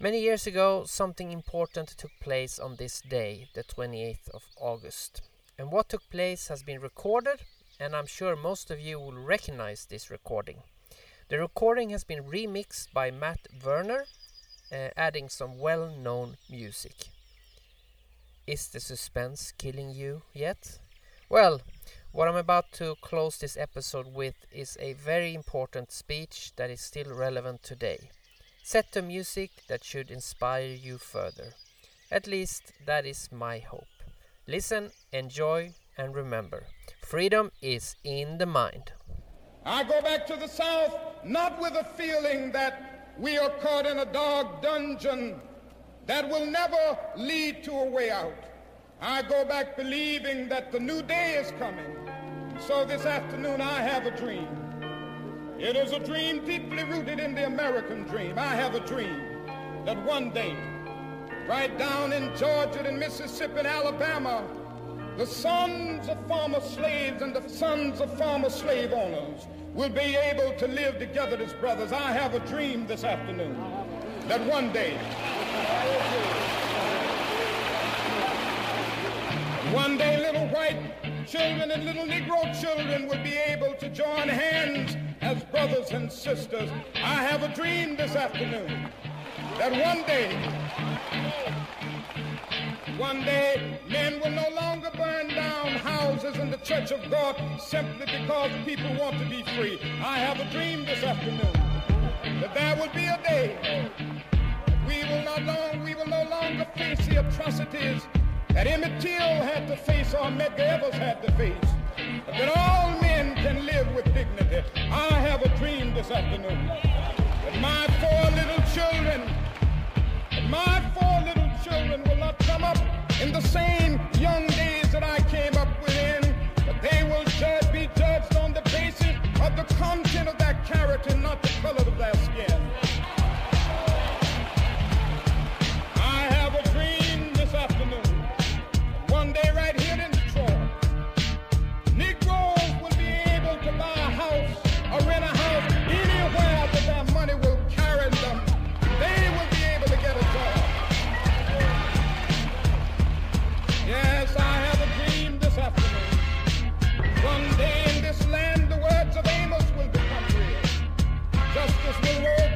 Many years ago, something important took place on this day, the twenty-eighth of August. And what took place has been recorded, and I'm sure most of you will recognize this recording. The recording has been remixed by Matt Werner, Uh, adding some well-known music. Is the suspense killing you yet? Well, what I'm about to close this episode with is a very important speech that is still relevant today. Set to music that should inspire you further. At least that is my hope. Listen, enjoy, and remember, freedom is in the mind. I go back to the South, not with a feeling that we are caught in a dark dungeon that will never lead to a way out. I go back believing that the new day is coming. So this afternoon I have a dream. It is a dream deeply rooted in the American dream. I have a dream that one day, right down in Georgia and Mississippi and Alabama, the sons of former slaves and the sons of former slave owners will be able to live together as brothers. I have a dream this afternoon that one day, one day little white children and little Negro children will be able to join hands as brothers and sisters. I have a dream this afternoon that one day, one day, men will no longer burn down houses in the Church of God simply because people want to be free. I have a dream this afternoon that there will be a day we will not long, we will no longer face the atrocities that Emmett Till had to face or Medgar Evers had to face. But that all men can live with dignity. I have a dream this afternoon that my four little children, that my four little children will not come up in the same young days that I came up within, but they will judge, be judged on the basis of the content of their character, not the color of their skin. I have a dream this afternoon. One day right here in Detroit, Negroes will be able to buy a house or rent a house anywhere that their money will carry them. They will be able to get a job. Yes, I have a dream this afternoon. One day in this land, the words of Amos will become real. Justice will work.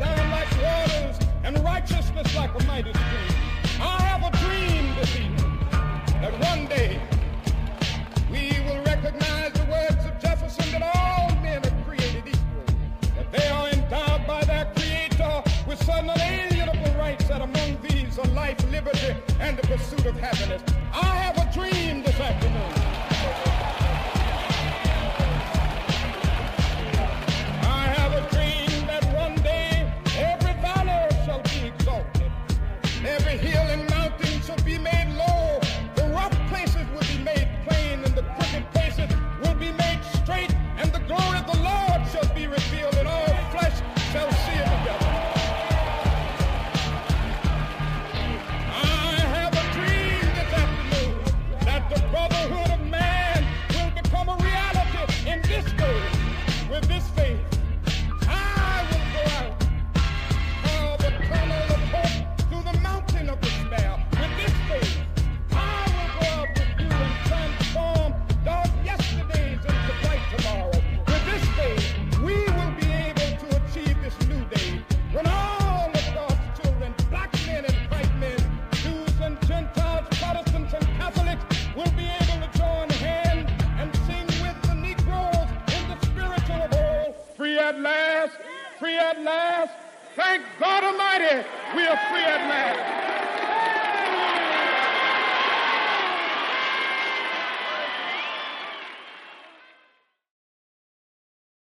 free at last. Thank God Almighty, we are free at last.